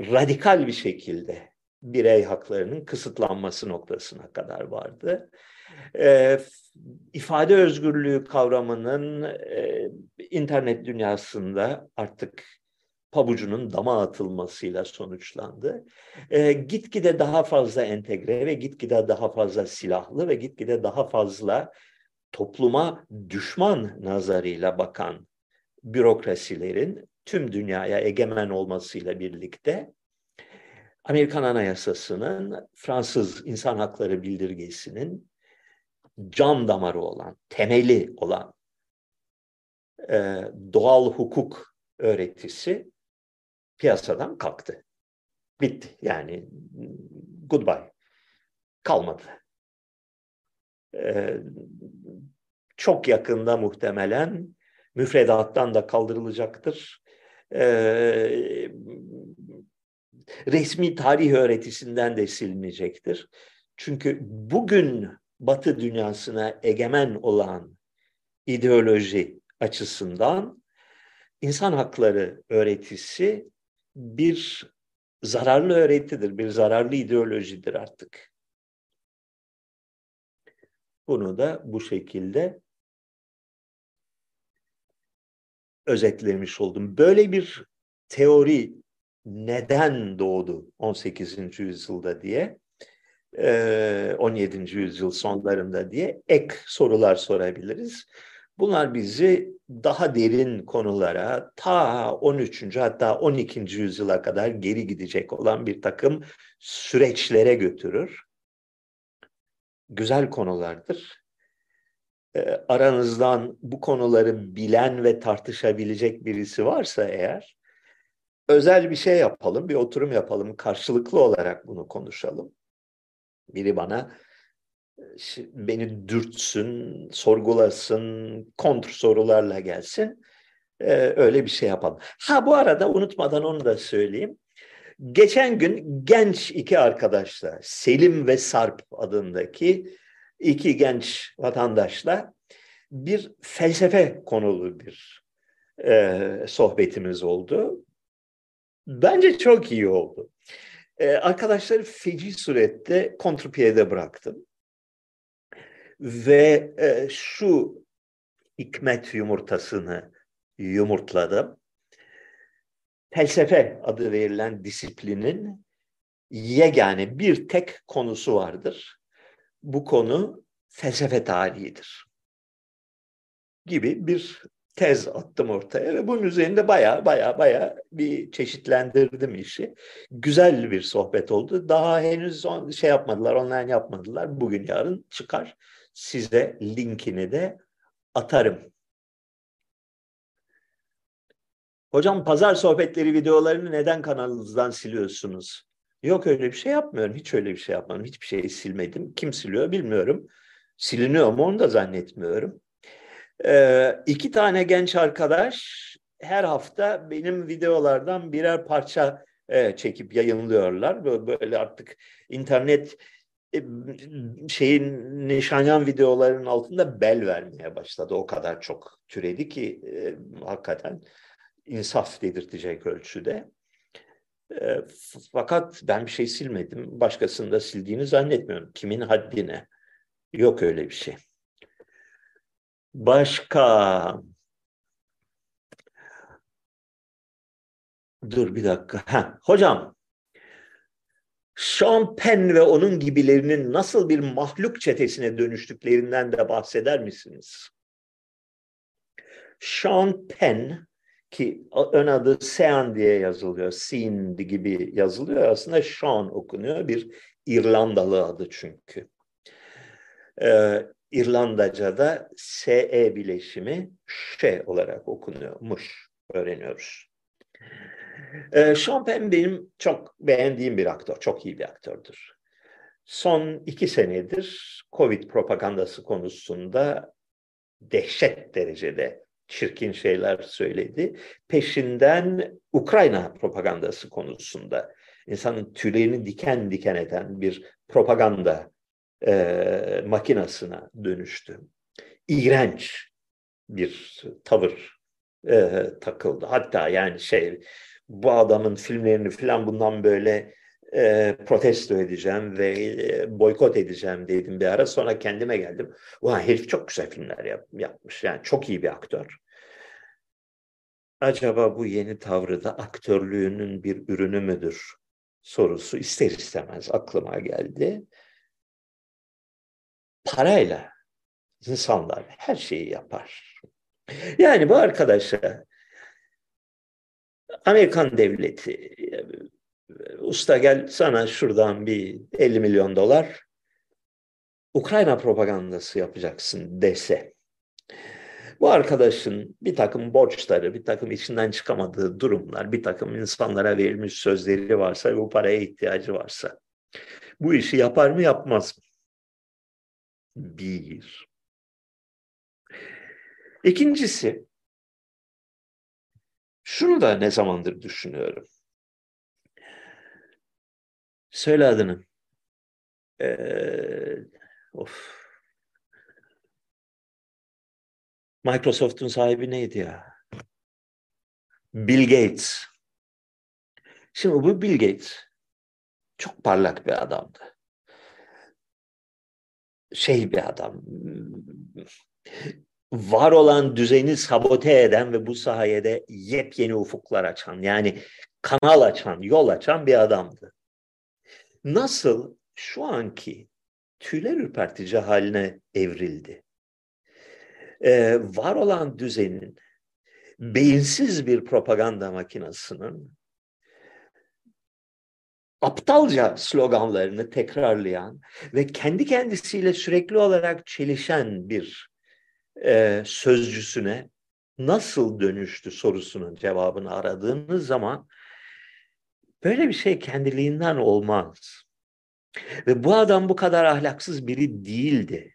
radikal bir şekilde birey haklarının kısıtlanması noktasına kadar vardı. İfade özgürlüğü kavramının internet dünyasında artık pabucunun dama atılmasıyla sonuçlandı. Gitgide daha fazla entegre ve gitgide daha fazla silahlı ve gitgide daha fazla topluma düşman nazarıyla bakan bürokrasilerin tüm dünyaya egemen olmasıyla birlikte Amerikan Anayasası'nın, Fransız İnsan Hakları Bildirgesi'nin can damarı olan, temeli olan doğal hukuk öğretisi piyasadan kalktı. Bitti. Yani goodbye. Kalmadı. Çok yakında muhtemelen müfredattan da kaldırılacaktır. Resmi tarih öğretisinden de silinecektir. Çünkü bugün Batı dünyasına egemen olan ideoloji açısından insan hakları öğretisi bir zararlı öğretidir, bir zararlı ideolojidir artık. Bunu da bu şekilde özetlemiş oldum. Böyle bir teori neden doğdu 18. yüzyılda diye, 17. yüzyıl sonlarında diye ek sorular sorabiliriz. Bunlar bizi daha derin konulara, ta 13. hatta 12. yüzyıla kadar geri gidecek olan bir takım süreçlere götürür. Güzel konulardır. Aranızdan bu konuları bilen ve tartışabilecek birisi varsa eğer, özel bir şey yapalım, bir oturum yapalım, karşılıklı olarak bunu konuşalım. Biri beni dürtsün, sorgulasın, kontrsorularla gelsin. Öyle bir şey yapalım. Bu arada unutmadan onu da söyleyeyim. Geçen gün genç iki arkadaşla, Selim ve Sarp adındaki iki genç vatandaşla bir felsefe konulu bir sohbetimiz oldu. Bence çok iyi oldu. Arkadaşları feci surette kontrpiyede bıraktım. Ve şu hikmet yumurtasını yumurtladım. Felsefe adı verilen disiplinin yegane bir tek konusu vardır. Bu konu felsefe tarihidir gibi bir tez attım ortaya ve bunun üzerinde baya bir çeşitlendirdim işi. Güzel bir sohbet oldu. Daha henüz şey yapmadılar, online yapmadılar. Bugün yarın çıkar. Size linkini de atarım. Hocam pazar sohbetleri videolarını neden kanalınızdan siliyorsunuz? Yok öyle bir şey yapmıyorum. Hiç öyle bir şey yapmadım. Hiçbir şeyi silmedim. Kim siliyor bilmiyorum. Siliniyor mu onu da zannetmiyorum. İki tane genç arkadaş her hafta benim videolardan birer parça çekip yayınlıyorlar. Böyle artık internet Nişanyan videolarının altında bel vermeye başladı. O kadar çok türedi ki hakikaten insaf dedirtecek ölçüde. Fakat ben bir şey silmedim. Başkasının da sildiğini zannetmiyorum. Kimin haddine? Yok öyle bir şey. Başka? Dur bir dakika. Hocam, Sean Penn ve onun gibilerinin nasıl bir mahluk çetesine dönüştüklerinden de bahseder misiniz? Sean Penn, ki ön adı Sean diye yazılıyor, Sean gibi yazılıyor. Aslında Sean okunuyor, bir İrlandalı adı çünkü. İrlandaca'da SE bileşimi ŞE olarak okunuyormuş, öğreniyoruz. Sean Penn benim çok beğendiğim bir aktör, çok iyi bir aktördür. Son 2 senedir Covid propagandası konusunda dehşet derecede çirkin şeyler söyledi. Peşinden Ukrayna propagandası konusunda insanın tüylerini diken diken eden bir propaganda makinasına dönüştü. İğrenç bir tavır takıldı. Hatta yani bu adamın filmlerini falan bundan böyle protesto edeceğim ve boykot edeceğim dedim bir ara. Sonra kendime geldim. Ulan herif çok güzel filmler yapmış. Yani çok iyi bir aktör. acaba bu yeni tavrı da aktörlüğünün bir ürünü müdür sorusu ister istemez aklıma geldi. Parayla insanlar her şeyi yapar. Yani bu arkadaşa Amerikan devleti, usta gel sana şuradan bir 50 milyon dolar Ukrayna propagandası yapacaksın dese, bu arkadaşın bir takım borçları, bir takım içinden çıkamadığı durumlar, bir takım insanlara verilmiş sözleri varsa, bu paraya ihtiyacı varsa, bu işi yapar mı yapmaz mı? Bir. İkincisi, şunu da ne zamandır düşünüyorum. Söyle adını. Microsoft'un sahibi neydi ya? Bill Gates. Şimdi bu Bill Gates çok parlak bir adamdı. Bir adam. Var olan düzeni sabote eden ve bu sayede yepyeni ufuklar açan, yani kanal açan, yol açan bir adamdı. Nasıl şu anki tüyler ürpertici haline evrildi? Var olan düzenin, beyinsiz bir propaganda makinasının aptalca sloganlarını tekrarlayan ve kendi kendisiyle sürekli olarak çelişen bir sözcüsüne nasıl dönüştü sorusunun cevabını aradığınız zaman böyle bir şey kendiliğinden olmaz. Ve bu adam bu kadar ahlaksız biri değildi.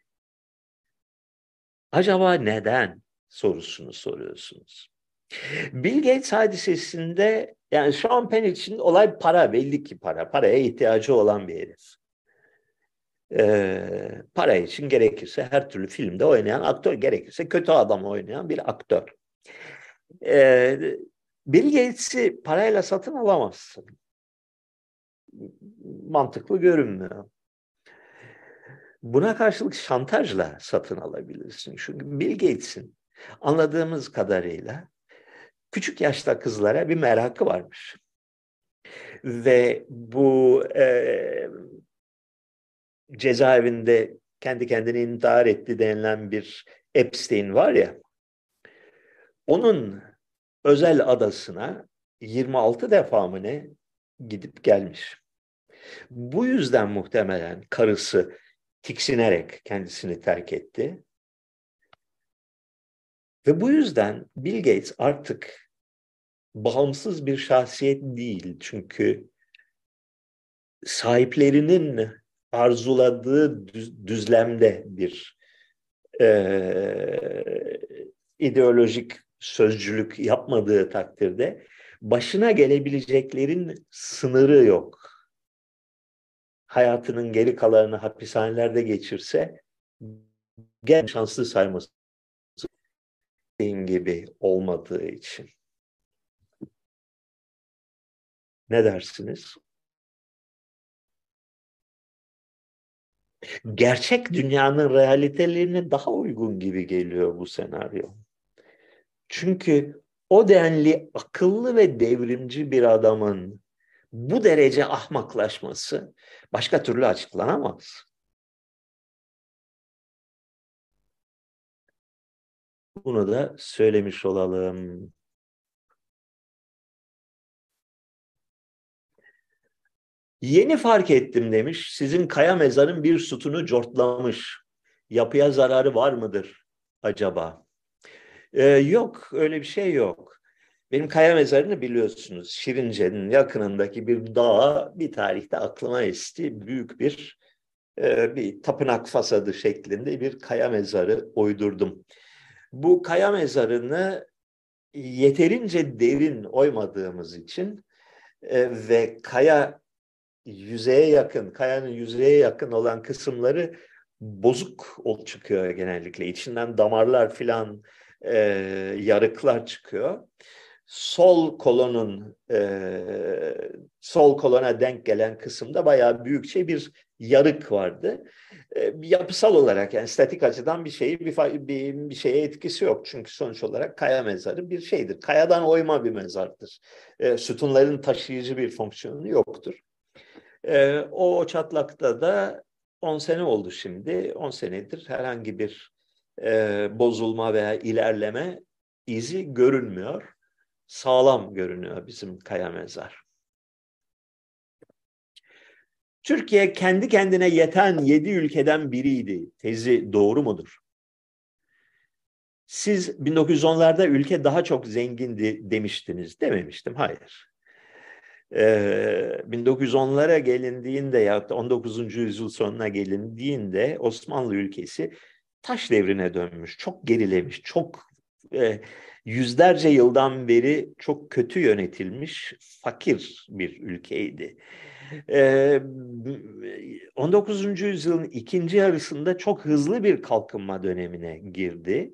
Acaba neden sorusunu soruyorsunuz. Bill Gates hadisesinde, yani Sean Penn için olay para, belli ki para. Paraya ihtiyacı olan bir herif. Para için gerekirse her türlü filmde oynayan aktör, gerekirse kötü adam oynayan bir aktör. Bill Gates'i parayla satın alamazsın. Mantıklı görünmüyor. Buna karşılık şantajla satın alabilirsin. Çünkü Bill Gates'in anladığımız kadarıyla küçük yaşta kızlara bir merakı varmış. Ve bu cezaevinde kendi kendini intihar etti denilen bir Epstein var ya, onun özel adasına 26 defa mı ne gidip gelmiş. Bu yüzden muhtemelen karısı tiksinerek kendisini terk etti. Ve bu yüzden Bill Gates artık bağımsız bir şahsiyet değil. Çünkü sahiplerinin arzuladığı düzlemde bir ideolojik sözcülük yapmadığı takdirde başına gelebileceklerin sınırı yok. Hayatının geri kalanını hapishanelerde geçirse gene şanslı sayması gibi olmadığı için. Ne dersiniz? Gerçek dünyanın realitelerine daha uygun gibi geliyor bu senaryo. Çünkü o denli akıllı ve devrimci bir adamın bu derece ahmaklaşması başka türlü açıklanamaz. Bunu da söylemiş olalım. Yeni fark ettim demiş, sizin kaya mezarın bir sütunu cortlamış. Yapıya zararı var mıdır acaba? Yok, öyle bir şey yok. Benim kaya mezarını biliyorsunuz. Şirince'nin yakınındaki bir dağa bir tarihte aklıma esti. Büyük bir tapınak fasadı şeklinde bir kaya mezarı uydurdum. Bu kaya mezarını yeterince derin oymadığımız için ve kayanın yüzeye yakın olan kısımları bozuk çıkıyor genellikle. İçinden damarlar filan, yarıklar çıkıyor. Sol kolona denk gelen kısımda bayağı büyükçe bir yarık vardı. Yapısal olarak yani statik açıdan bir şeye etkisi yok. Çünkü sonuç olarak kaya mezarı bir şeydir. Kayadan oyma bir mezardır. Sütunların taşıyıcı bir fonksiyonu yoktur. O çatlakta da 10 sene oldu şimdi. 10 senedir herhangi bir bozulma veya ilerleme izi görünmüyor. Sağlam görünüyor bizim kaya mezar. Türkiye kendi kendine yeten 7 ülkeden biriydi. Tezi doğru mudur? Siz 1910'larda ülke daha çok zengindi demiştiniz. Dememiştim, hayır. 1910'lara gelindiğinde ya da 19. yüzyıl sonuna gelindiğinde Osmanlı ülkesi taş devrine dönmüş, çok gerilemiş, çok yüzlerce yıldan beri çok kötü yönetilmiş, fakir bir ülkeydi. 19. yüzyılın ikinci yarısında çok hızlı bir kalkınma dönemine girdi.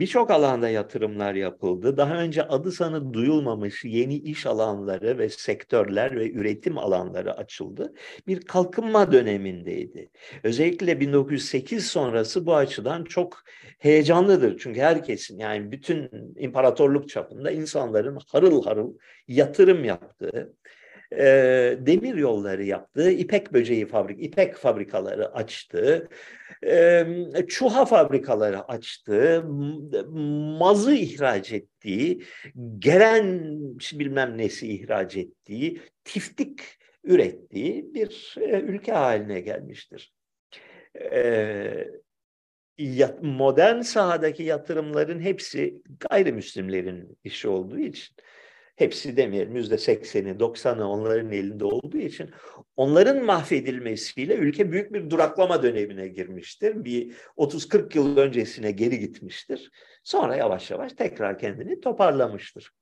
Birçok alanda yatırımlar yapıldı. Daha önce adı sanı duyulmamış yeni iş alanları ve sektörler ve üretim alanları açıldı. Bir kalkınma dönemindeydi. Özellikle 1908 sonrası bu açıdan çok heyecanlıdır. Çünkü herkesin yani bütün imparatorluk çapında insanların harıl harıl yatırım yaptığı, demir yolları yaptığı, ipek fabrikaları açtığı, çuha fabrikaları açtığı, mazı ihraç ettiği, gelen bilmem nesi ihraç ettiği, tiftik ürettiği bir ülke haline gelmiştir. Modern sahadaki yatırımların hepsi gayrimüslimlerin işi olduğu için, hepsi demeyelim, %80'i, 90'ı onların elinde olduğu için onların mahvedilmesiyle ülke büyük bir duraklama dönemine girmiştir. Bir 30-40 yıl öncesine geri gitmiştir. Sonra yavaş yavaş tekrar kendini toparlamıştır.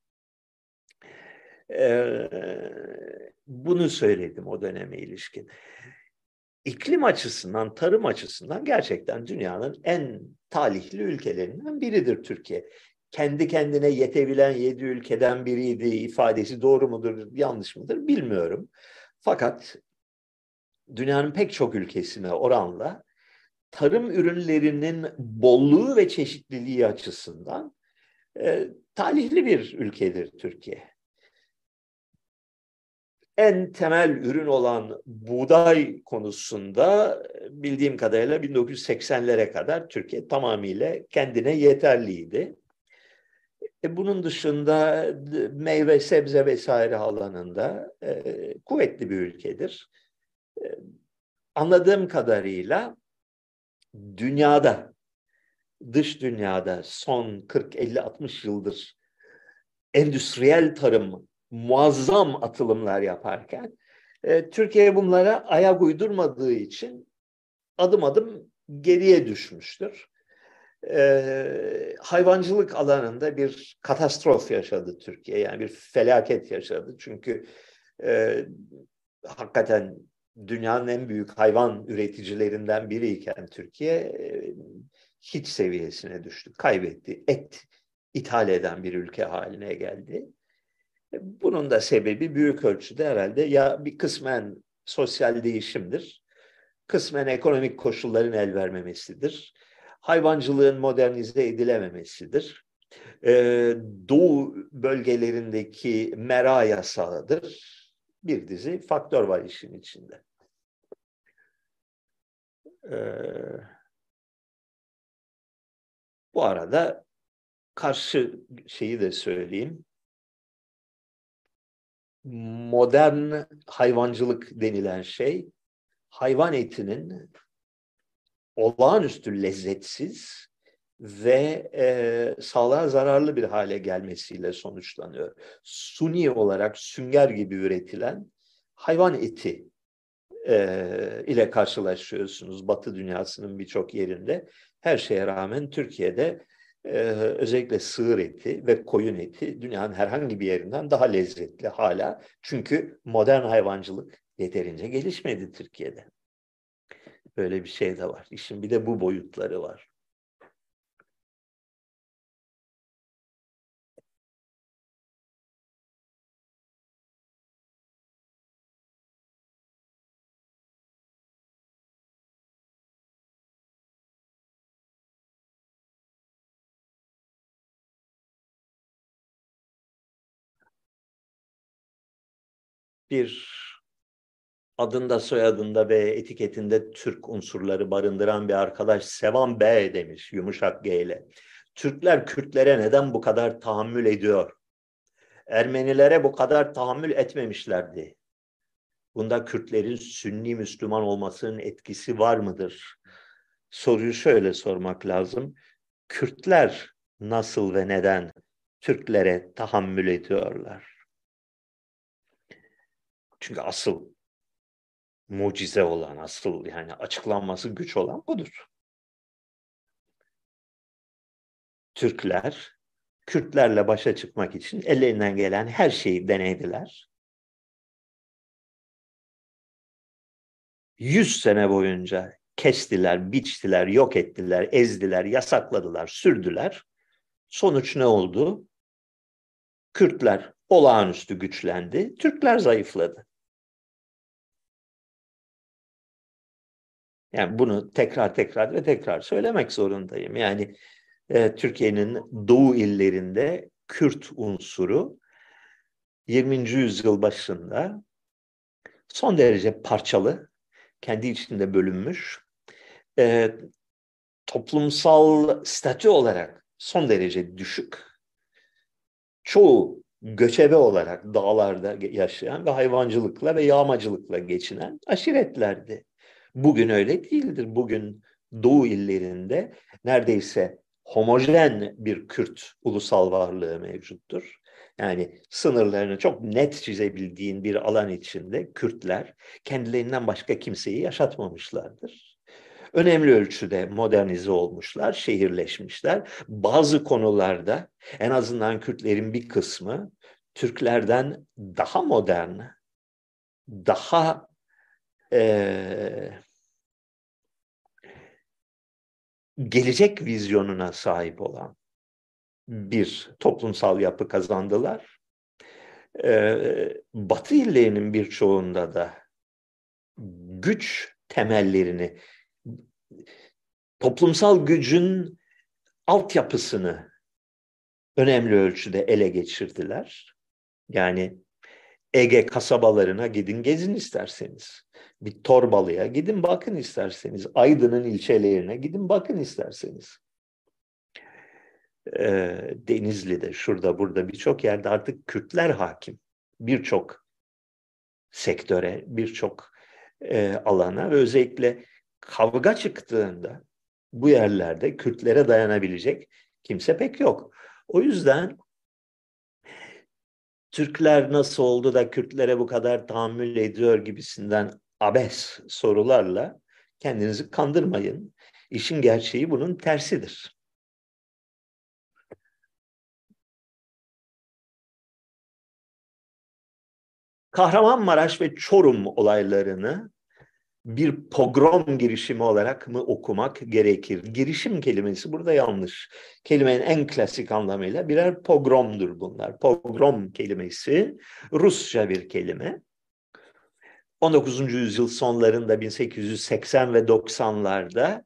Bunu söyledim o döneme ilişkin. İklim açısından, tarım açısından gerçekten dünyanın en talihli ülkelerinden biridir Türkiye. Kendi kendine yetebilen 7 ülkeden biriydi ifadesi doğru mudur, yanlış mıdır bilmiyorum. Fakat dünyanın pek çok ülkesine oranla tarım ürünlerinin bolluğu ve çeşitliliği açısından talihli bir ülkedir Türkiye. En temel ürün olan buğday konusunda bildiğim kadarıyla 1980'lere kadar Türkiye tamamıyla kendine yeterliydi. Bunun dışında meyve, sebze vesaire alanında kuvvetli bir ülkedir. Anladığım kadarıyla dünyada, dış dünyada son 40, 50, 60 yıldır endüstriyel tarım muazzam atılımlar yaparken Türkiye bunlara ayak uydurmadığı için adım adım geriye düşmüştür. Hayvancılık alanında bir katastrof yaşadı Türkiye, yani bir felaket yaşadı. Çünkü hakikaten dünyanın en büyük hayvan üreticilerinden biriyken Türkiye hiç seviyesine düştü, kaybetti. Et ithal eden bir ülke haline geldi. Bunun da sebebi büyük ölçüde herhalde ya bir kısmen sosyal değişimdir, kısmen ekonomik koşulların el vermemesidir. Hayvancılığın modernize edilememesidir. Doğu bölgelerindeki mera yasağıdır. Bir dizi faktör var işin içinde. Bu arada karşı şeyi de söyleyeyim. Modern hayvancılık denilen şey, hayvan etinin olağanüstü lezzetsiz ve sağlığa zararlı bir hale gelmesiyle sonuçlanıyor. Suni olarak sünger gibi üretilen hayvan eti ile karşılaşıyorsunuz Batı dünyasının birçok yerinde. Her şeye rağmen Türkiye'de özellikle sığır eti ve koyun eti dünyanın herhangi bir yerinden daha lezzetli hala. Çünkü modern hayvancılık yeterince gelişmedi Türkiye'de. Böyle bir şey de var. İşin bir de bu boyutları var. bir adında soyadında ve etiketinde Türk unsurları barındıran bir arkadaş Sevan B demiş yumuşak G ile. Türkler Kürtlere neden bu kadar tahammül ediyor? Ermenilere bu kadar tahammül etmemişlerdi. Bunda Kürtlerin Sünni Müslüman olmasının etkisi var mıdır? Soruyu şöyle sormak lazım. Kürtler nasıl ve neden Türklere tahammül ediyorlar? Çünkü asıl mucize olan, asıl yani açıklanması güç olan budur. Türkler, Kürtlerle başa çıkmak için ellerinden gelen her şeyi denediler. 100 sene boyunca kestiler, biçtiler, yok ettiler, ezdiler, yasakladılar, sürdüler. Sonuç ne oldu? Kürtler olağanüstü güçlendi, Türkler zayıfladı. Yani bunu tekrar söylemek zorundayım. Yani Türkiye'nin doğu illerinde Kürt unsuru 20. yüzyıl başında son derece parçalı, kendi içinde bölünmüş, toplumsal statü olarak son derece düşük, çoğu göçebe olarak dağlarda yaşayan ve hayvancılıkla ve yağmacılıkla geçinen aşiretlerdi. Bugün öyle değildir. Bugün Doğu illerinde neredeyse homojen bir Kürt ulusal varlığı mevcuttur. Yani sınırlarını çok net çizebildiğin bir alan içinde Kürtler kendilerinden başka kimseyi yaşatmamışlardır. Önemli ölçüde modernize olmuşlar, şehirleşmişler. Bazı konularda en azından Kürtlerin bir kısmı Türklerden daha modern, daha gelecek vizyonuna sahip olan bir toplumsal yapı kazandılar. Batı illerinin birçoğunda da güç temellerini, toplumsal gücün altyapısını önemli ölçüde ele geçirdiler. Yani Ege kasabalarına gidin gezin isterseniz. Bir Torbalı'ya gidin bakın isterseniz. Aydın'ın ilçelerine gidin bakın isterseniz. Denizli'de, şurada, burada birçok yerde artık Kürtler hakim. Birçok sektöre, birçok alana ve özellikle kavga çıktığında bu yerlerde Kürtlere dayanabilecek kimse pek yok. O yüzden Türkler nasıl oldu da Kürtlere bu kadar tahammül ediyor gibisinden abes sorularla kendinizi kandırmayın. İşin gerçeği bunun tersidir. Kahramanmaraş ve Çorum olaylarını bir pogrom girişimi olarak mı okumak gerekir? Girişim kelimesi burada yanlış. Kelimenin en klasik anlamıyla birer pogromdur bunlar. Pogrom kelimesi Rusça bir kelime. 19. yüzyıl sonlarında 1880 ve 90'larda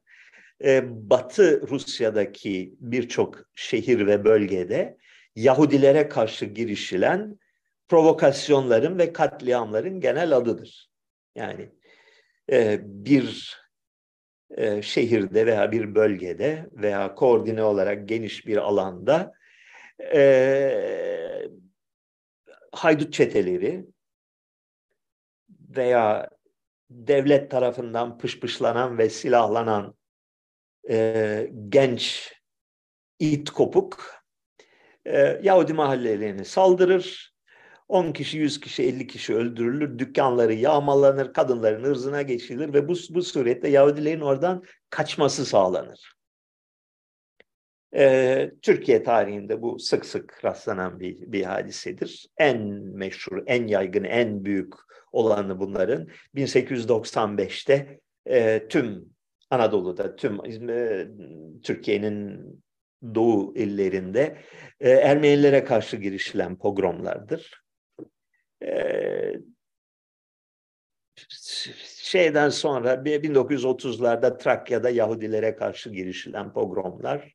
Batı Rusya'daki birçok şehir ve bölgede Yahudilere karşı girişilen provokasyonların ve katliamların genel adıdır. Yani bir şehirde veya bir bölgede veya koordine olarak geniş bir alanda haydut çeteleri veya devlet tarafından pışpışlanan ve silahlanan genç it kopuk Yahudi mahallelerine saldırır. 10 kişi, 100 kişi, 50 kişi öldürülür, dükkanları yağmalanır, kadınların ırzına geçilir ve bu surette Yahudilerin oradan kaçması sağlanır. Türkiye tarihinde bu sık sık rastlanan bir hadisedir. En meşhur, en yaygın, en büyük olanı bunların 1895'te tüm Anadolu'da, tüm Türkiye'nin Doğu illerinde Ermenilere karşı girişilen pogromlardır. Şeyden sonra 1930'larda Trakya'da Yahudilere karşı girişilen pogromlar,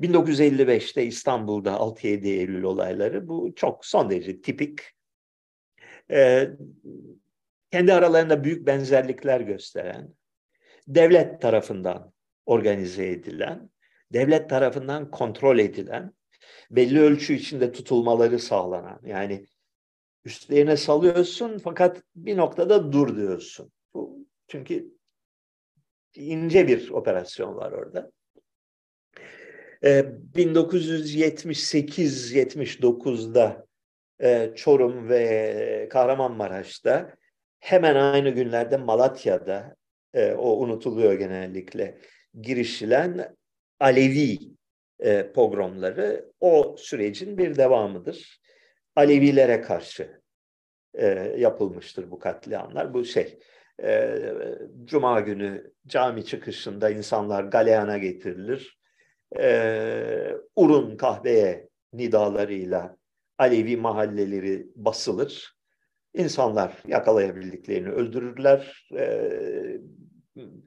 1955'te İstanbul'da 6-7 Eylül olayları bu çok son derece tipik kendi aralarında büyük benzerlikler gösteren, devlet tarafından organize edilen, devlet tarafından kontrol edilen, belli ölçü içinde tutulmaları sağlanan, yani üstlerine salıyorsun fakat bir noktada dur diyorsun. Bu, çünkü ince bir operasyon var orada. 1978-79'da Çorum ve Kahramanmaraş'ta, hemen aynı günlerde Malatya'da, o unutuluyor genellikle, girişilen Alevi pogromları o sürecin bir devamıdır. Alevilere karşı yapılmıştır bu katliamlar. Bu Cuma günü cami çıkışında insanlar galeyana getirilir. Urun kahveye nidalarıyla Alevi mahalleleri basılır. İnsanlar yakalayabildiklerini öldürürler.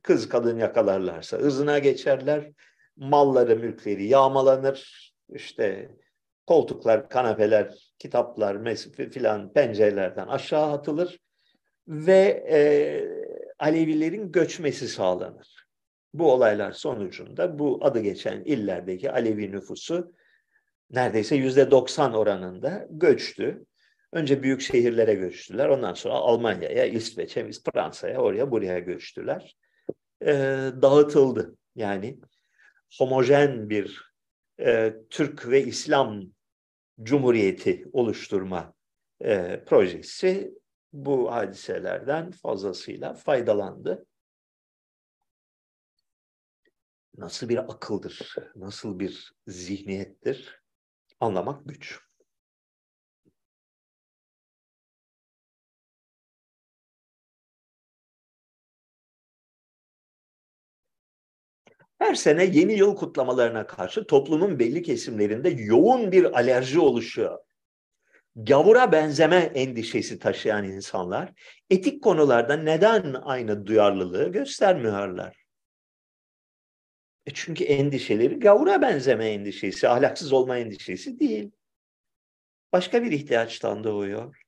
Kız kadın yakalarlarsa hızına geçerler. Malları, mülkleri yağmalanır. Koltuklar, kanepeler, kitaplar filan pencerelerden aşağı atılır ve Alevilerin göçmesi sağlanır. Bu olaylar sonucunda bu adı geçen illerdeki Alevi nüfusu neredeyse %90 oranında göçtü. Önce büyük şehirlere göçtüler, ondan sonra Almanya'ya, İsveç'e, Fransa'ya, oraya buraya göçtüler. Dağıtıldı. Yani homojen bir Türk ve İslam Cumhuriyeti oluşturma projesi bu hadiselerden fazlasıyla faydalandı. Nasıl bir akıldır, nasıl bir zihniyettir anlamak güç. Her sene yeni yıl kutlamalarına karşı toplumun belli kesimlerinde yoğun bir alerji oluşuyor. Gavura benzeme endişesi taşıyan insanlar etik konularda neden aynı duyarlılığı göstermiyorlar? Çünkü endişeleri gavura benzeme endişesi, ahlaksız olma endişesi değil. Başka bir ihtiyaçtan doğuyor.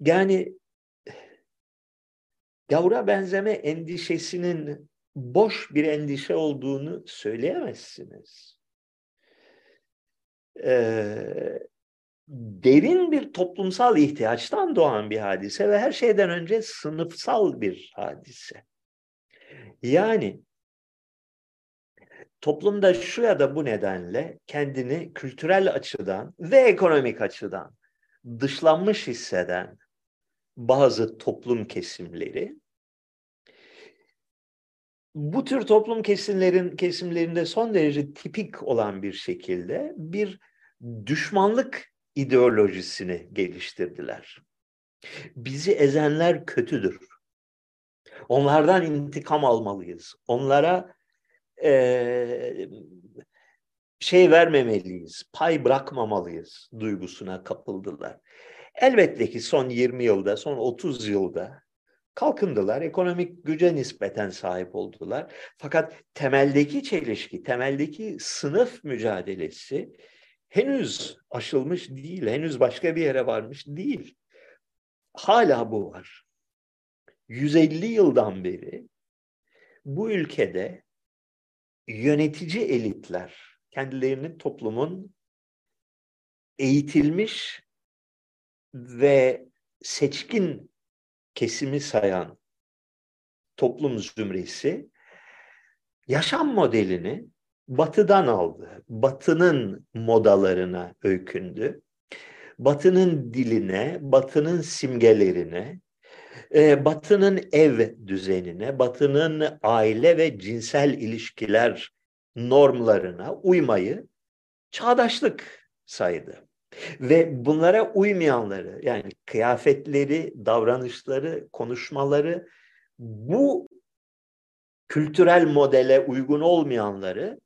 Yani gavura benzeme endişesinin boş bir endişe olduğunu söyleyemezsiniz. Derin bir toplumsal ihtiyaçtan doğan bir hadise ve her şeyden önce sınıfsal bir hadise. Yani toplumda şu ya da bu nedenle kendini kültürel açıdan ve ekonomik açıdan dışlanmış hisseden bazı toplum kesimleri, bu tür toplum kesimlerinde son derece tipik olan bir şekilde bir düşmanlık ideolojisini geliştirdiler. Bizi ezenler kötüdür. Onlardan intikam almalıyız. Onlara vermemeliyiz, pay bırakmamalıyız duygusuna kapıldılar. Elbette ki son 20 yılda, son 30 yılda kalkındılar, ekonomik güce nispeten sahip oldular. Fakat temeldeki çelişki, temeldeki sınıf mücadelesi henüz aşılmış değil, henüz başka bir yere varmış değil. Hala bu var. 150 yıldan beri bu ülkede yönetici elitler kendilerini toplumun eğitilmiş ve seçkin kesimi sayan toplum zümresi yaşam modelini Batı'dan aldı. Batı'nın modalarına öykündü. Batı'nın diline, Batı'nın simgelerine, Batı'nın ev düzenine, Batı'nın aile ve cinsel ilişkiler normlarına uymayı çağdaşlık saydı. Ve bunlara uymayanları, yani kıyafetleri, davranışları, konuşmaları, bu kültürel modele uygun olmayanları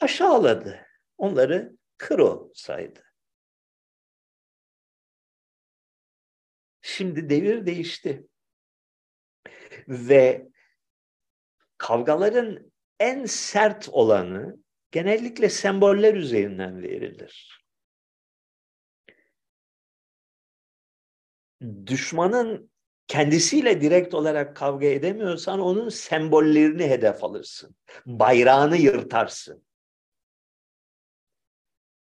aşağıladı. Onları kro saydı. Şimdi devir değişti. Ve kavgaların en sert olanı genellikle semboller üzerinden verilir. düşmanın kendisiyle direkt olarak kavga edemiyorsan onun sembollerini hedef alırsın. Bayrağını yırtarsın.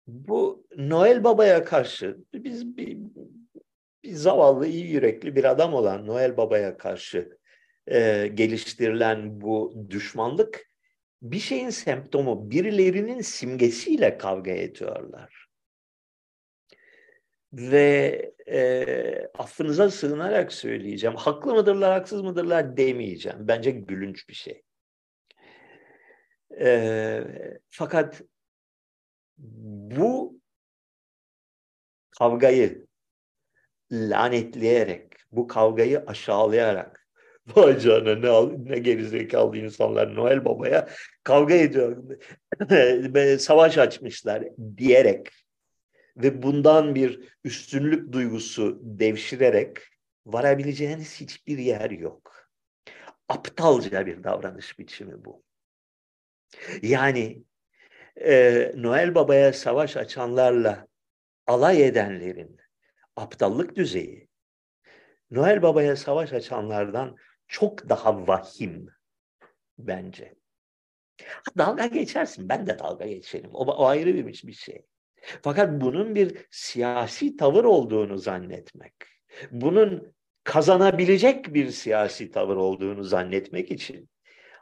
Bu Noel Baba'ya karşı biz bir zavallı, iyi yürekli bir adam olan Noel Baba'ya karşı geliştirilen bu düşmanlık bir şeyin semptomu. Birilerinin simgesiyle kavga ediyorlar. Ve affınıza sığınarak söyleyeceğim. Haklı mıdırlar, haksız mıdırlar demeyeceğim. Bence gülünç bir şey. Fakat bu kavgayı lanetleyerek, bu kavgayı aşağılayarak, vay canına ne gerizekalı insanlar Noel Baba'ya kavga ediyor, savaş açmışlar diyerek ve bundan bir üstünlük duygusu devşirerek varabileceğiniz hiçbir yer yok. Aptalca bir davranış biçimi bu. Yani Noel Baba'ya savaş açanlarla alay edenlerin aptallık düzeyi Noel Baba'ya savaş açanlardan çok daha vahim bence. Dalga geçersin, ben de dalga geçerim. O ayrı bir şey. Fakat bunun bir siyasi tavır olduğunu zannetmek, bunun kazanabilecek bir siyasi tavır olduğunu zannetmek için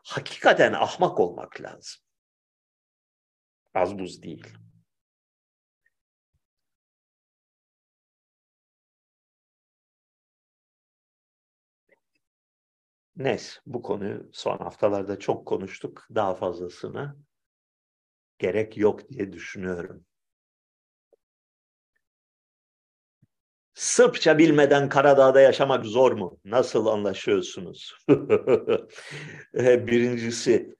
hakikaten ahmak olmak lazım. Az buz değil. Neyse, bu konuyu son haftalarda çok konuştuk. Daha fazlasına gerek yok diye düşünüyorum. Sırpça bilmeden Karadağ'da yaşamak zor mu? Nasıl anlaşıyorsunuz? Birincisi,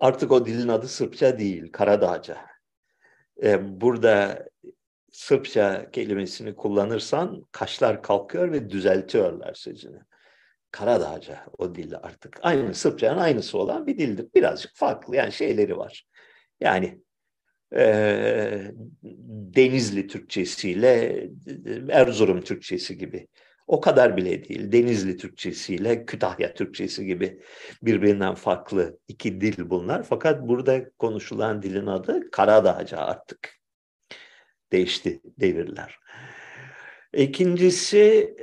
artık o dilin adı Sırpça değil, Karadağca. Burada Sırpça kelimesini kullanırsan kaşlar kalkıyor ve düzeltiyorlar sözünü. Karadağca o dil artık. Aynı Sırpça'nın aynısı olan bir dildir. Birazcık farklı yani şeyleri var. Yani Denizli Türkçesiyle Erzurum Türkçesi gibi. O kadar bile değil. Denizli Türkçesiyle Kütahya Türkçesi gibi birbirinden farklı iki dil bunlar. Fakat burada konuşulan dilin adı Karadağca artık. Değişti devirler. İkincisi,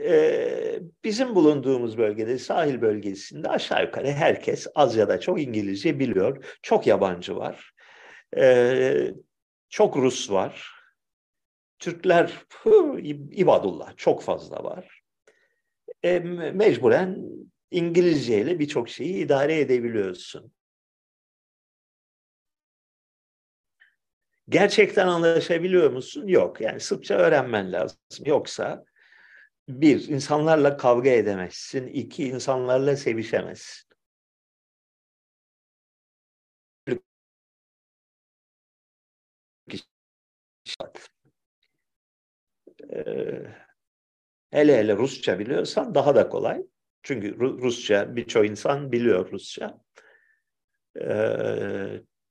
bizim bulunduğumuz bölgede, sahil bölgesinde aşağı yukarı herkes az ya da çok İngilizce biliyor. Çok yabancı var. Çok Rus var. Türkler, ibadullah çok fazla var. Mecburen İngilizceyle birçok şeyi idare edebiliyorsun. Gerçekten anlaşabiliyor musun? Yok. Yani Sırpça öğrenmen lazım. Yoksa bir, insanlarla kavga edemezsin. İki, insanlarla sevişemezsin. Hele Rusça biliyorsan daha da kolay. Çünkü Rusça, birçok insan biliyor Rusça.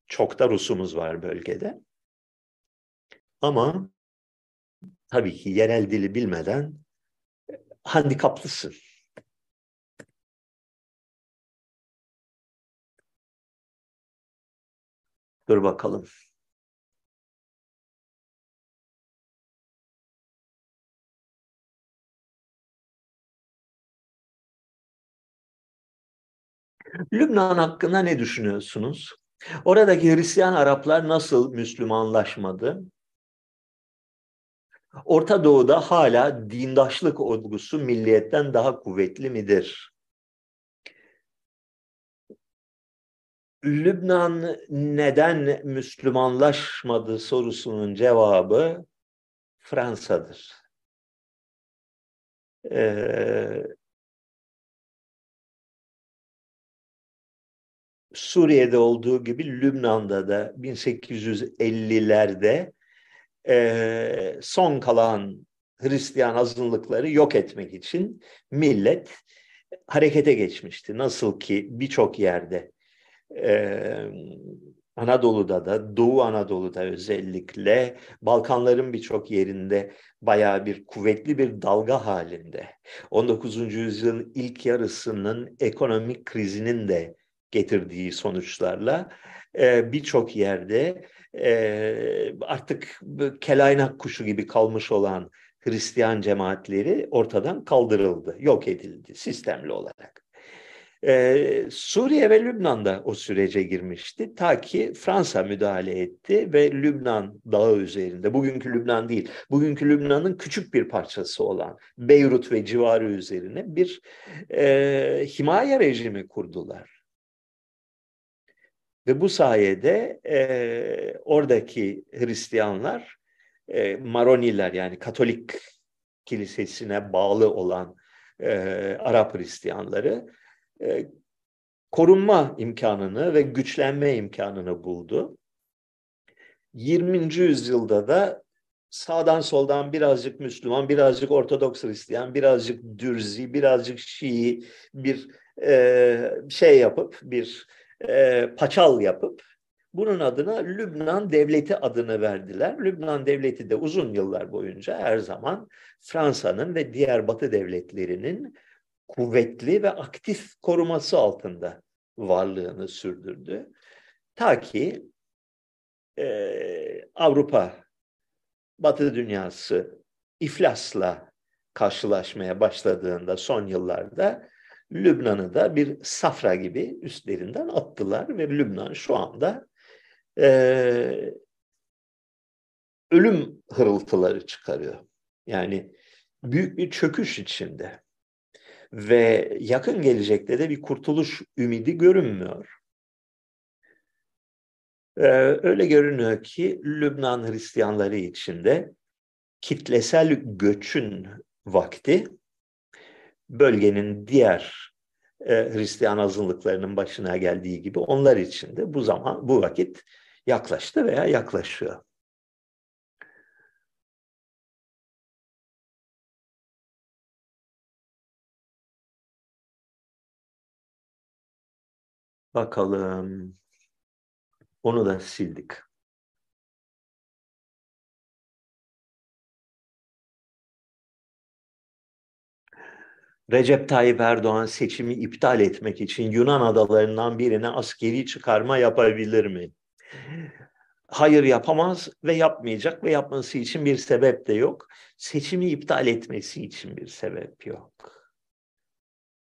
Çok da Rusumuz var bölgede. Ama tabii ki yerel dili bilmeden handikaplısın. Dur bakalım. Lübnan hakkında ne düşünüyorsunuz? Oradaki Hristiyan Araplar nasıl Müslümanlaşmadı? Orta Doğu'da hala dindaşlık olgusu milliyetten daha kuvvetli midir? Lübnan neden Müslümanlaşmadı sorusunun cevabı Fransa'dır. Suriye'de olduğu gibi Lübnan'da da 1850'lerde son kalan Hristiyan azınlıkları yok etmek için millet harekete geçmişti. Nasıl ki birçok yerde Anadolu'da da, Doğu Anadolu'da özellikle Balkanların birçok yerinde bayağı bir kuvvetli bir dalga halinde. 19. yüzyılın ilk yarısının ekonomik krizinin de getirdiği sonuçlarla birçok yerde artık kelaynak kuşu gibi kalmış olan Hristiyan cemaatleri ortadan kaldırıldı, yok edildi sistemli olarak. Suriye ve Lübnan'da o sürece girmişti ta ki Fransa müdahale etti ve Lübnan dağı üzerinde, bugünkü Lübnan değil, bugünkü Lübnan'ın küçük bir parçası olan Beyrut ve civarı üzerine bir himaye rejimi kurdular. Ve bu sayede oradaki Hristiyanlar, Maroniler yani Katolik kilisesine bağlı olan Arap Hristiyanları korunma imkanını ve güçlenme imkanını buldu. 20. yüzyılda da sağdan soldan birazcık Müslüman, birazcık Ortodoks Hristiyan, birazcık Dürzi, birazcık Şii bir şey yapıp, bir paçal yapıp bunun adına Lübnan Devleti adını verdiler. Lübnan Devleti de uzun yıllar boyunca her zaman Fransa'nın ve diğer Batı devletlerinin kuvvetli ve aktif koruması altında varlığını sürdürdü. Ta ki Avrupa, Batı dünyası iflasla karşılaşmaya başladığında son yıllarda Lübnan'ı da bir safra gibi üstlerinden attılar ve Lübnan şu anda ölüm hırıltıları çıkarıyor. Yani büyük bir çöküş içinde. Ve yakın gelecekte de bir kurtuluş ümidi görünmüyor. Öyle görünüyor ki Lübnan Hristiyanları içinde kitlesel göçün vakti bölgenin diğer Hristiyan azınlıklarının başına geldiği gibi onlar için de bu zaman, bu vakit yaklaştı veya yaklaşıyor. Bakalım. Onu da sildik. Recep Tayyip Erdoğan seçimi iptal etmek için Yunan adalarından birine askeri çıkarma yapabilir mi? Hayır, yapamaz ve yapmayacak ve yapması için bir sebep de yok. Seçimi iptal etmesi için bir sebep yok.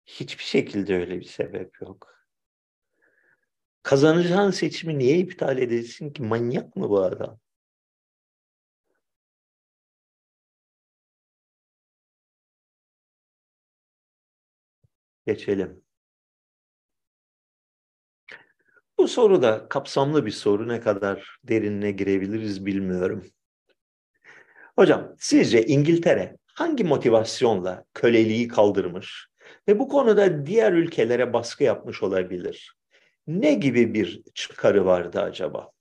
Hiçbir şekilde öyle bir sebep yok. Kazanacağın seçimi niye iptal edilsin ki? Manyak mı bu adam? Geçelim. Bu soru da kapsamlı bir soru. Ne kadar derinine girebiliriz bilmiyorum. Hocam, sizce İngiltere hangi motivasyonla köleliği kaldırmış ve bu konuda diğer ülkelere baskı yapmış olabilir? Ne gibi bir çıkarı vardı acaba?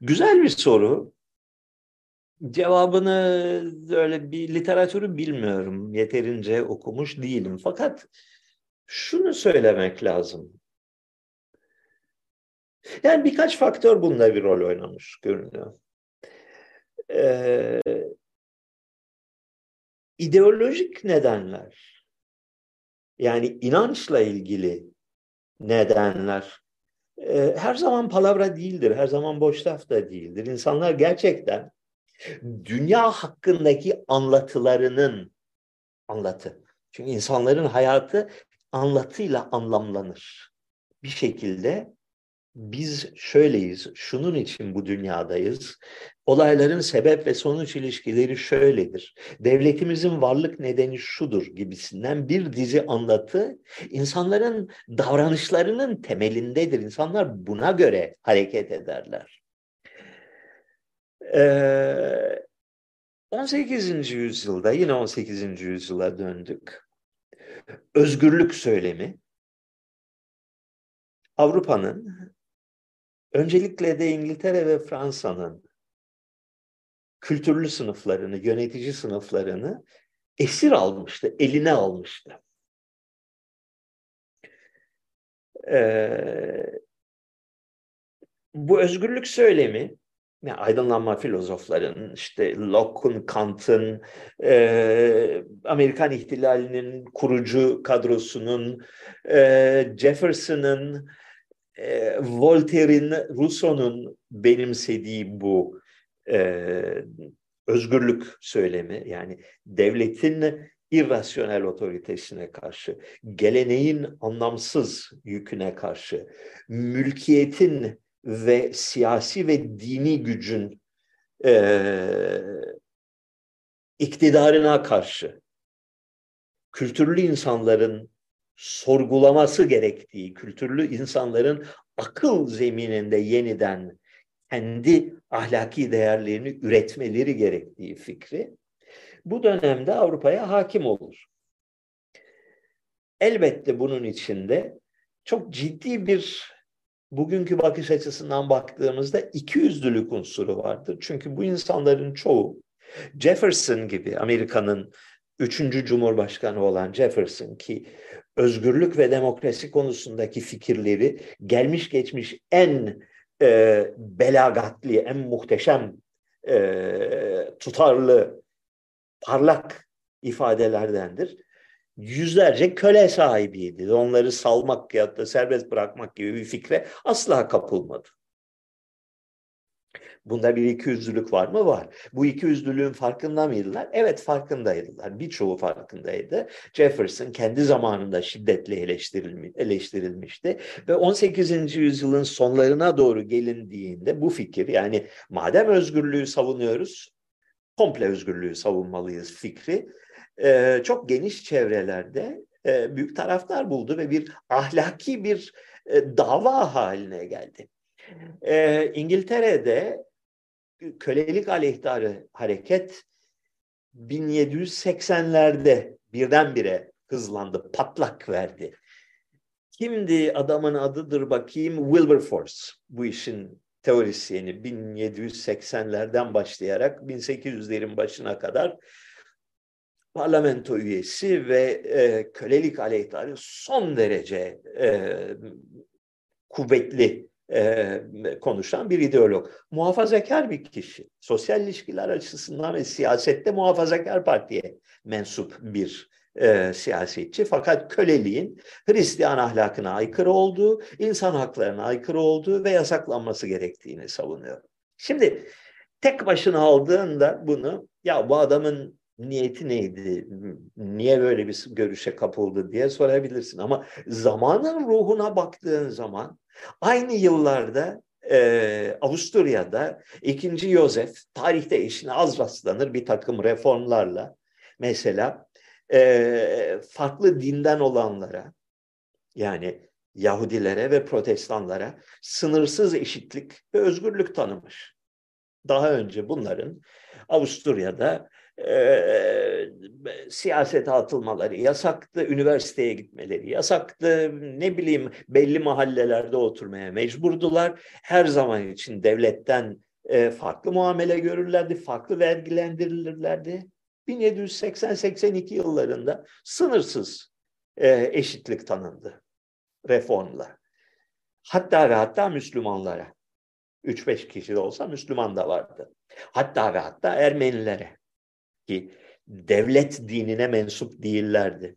Güzel bir soru. Cevabını öyle bir literatürü bilmiyorum. Yeterince okumuş değilim. Fakat şunu söylemek lazım. Yani birkaç faktör bunda bir rol oynamış görünüyor. İdeolojik nedenler. Yani inançla ilgili nedenler her zaman palavra değildir, her zaman boş laf da değildir. İnsanlar gerçekten dünya hakkındaki anlatı. Çünkü insanların hayatı anlatıyla anlamlanır. Bir şekilde biz şöyleyiz, şunun için bu dünyadayız. Olayların sebep ve sonuç ilişkileri şöyledir. Devletimizin varlık nedeni şudur gibisinden bir dizi anlatı insanların davranışlarının temelindedir. İnsanlar buna göre hareket ederler. 18. yüzyılda, yine 18. yüzyıla döndük. Özgürlük söylemi Avrupa'nın, öncelikle de İngiltere ve Fransa'nın kültürlü sınıflarını, yönetici sınıflarını esir almıştı, eline almıştı. Bu özgürlük söylemi, yani aydınlanma filozofların, işte Locke'un, Kant'ın, Amerikan ihtilalinin kurucu kadrosunun, Jefferson'ın, Voltaire'in, Rousseau'nun benimsediği bu özgürlük söylemi, yani devletin irrasyonel otoritesine karşı, geleneğin anlamsız yüküne karşı, mülkiyetin ve siyasi ve dini gücün iktidarına karşı kültürlü insanların sorgulaması gerektiği, kültürlü insanların akıl zemininde yeniden kendi ahlaki değerlerini üretmeleri gerektiği fikri bu dönemde Avrupa'ya hakim olur. Elbette bunun içinde çok ciddi bir, bugünkü bakış açısından baktığımızda, ikiyüzlülük unsuru vardır. Çünkü bu insanların çoğu Jefferson gibi, Amerika'nın 3. Cumhurbaşkanı olan Jefferson, ki özgürlük ve demokrasi konusundaki fikirleri gelmiş geçmiş en belagatli, en muhteşem, tutarlı, parlak ifadelerdendir. Yüzlerce köle sahibiydi. Onları salmak ya da serbest bırakmak gibi bir fikre asla kapılmadı. Bunda bir ikiyüzlülük var mı? Var. Bu ikiyüzlülüğün farkında mıydılar? Evet, farkındaydılar. Birçoğu farkındaydı. Jefferson kendi zamanında şiddetle eleştirilmişti. Ve 18. yüzyılın sonlarına doğru gelindiğinde bu fikir, yani madem özgürlüğü savunuyoruz, komple özgürlüğü savunmalıyız fikri, çok geniş çevrelerde büyük taraftar buldu ve bir ahlaki bir dava haline geldi. İngiltere'de kölelik aleyhtarı hareket 1780'lerde birdenbire hızlandı, patlak verdi. Kimdi adamın adıdır bakayım? Wilberforce, bu işin teorisyeni. 1780'lerden başlayarak 1800'lerin başına kadar parlamento üyesi ve kölelik aleyhtarı son derece kuvvetli konuşan bir ideolog. Muhafazakar bir kişi. Sosyal ilişkiler açısından ve siyasette Muhafazakar Parti'ye mensup bir siyasetçi. Fakat köleliğin Hristiyan ahlakına aykırı olduğu, insan haklarına aykırı olduğu ve yasaklanması gerektiğini savunuyor. Şimdi tek başına aldığında bunu, ya bu adamın niyeti neydi, niye böyle bir görüşe kapıldı diye sorabilirsin. Ama zamanın ruhuna baktığın zaman, aynı yıllarda Avusturya'da 2. Yosef, tarihte eşine az rastlanır bir takım reformlarla, mesela farklı dinden olanlara, yani Yahudilere ve Protestanlara sınırsız eşitlik ve özgürlük tanımış. Daha önce bunların Avusturya'da siyasete atılmaları yasaktı, üniversiteye gitmeleri yasaktı, ne bileyim belli mahallelerde oturmaya mecburdular. Her zaman için devletten farklı muamele görürlerdi, farklı vergilendirilirlerdi. 1780-82 yıllarında sınırsız eşitlik tanındı reformla. Hatta ve hatta Müslümanlara. 3-5 kişi de olsa Müslüman da vardı. Hatta ve hatta Ermenilere, ki devlet dinine mensup değillerdi.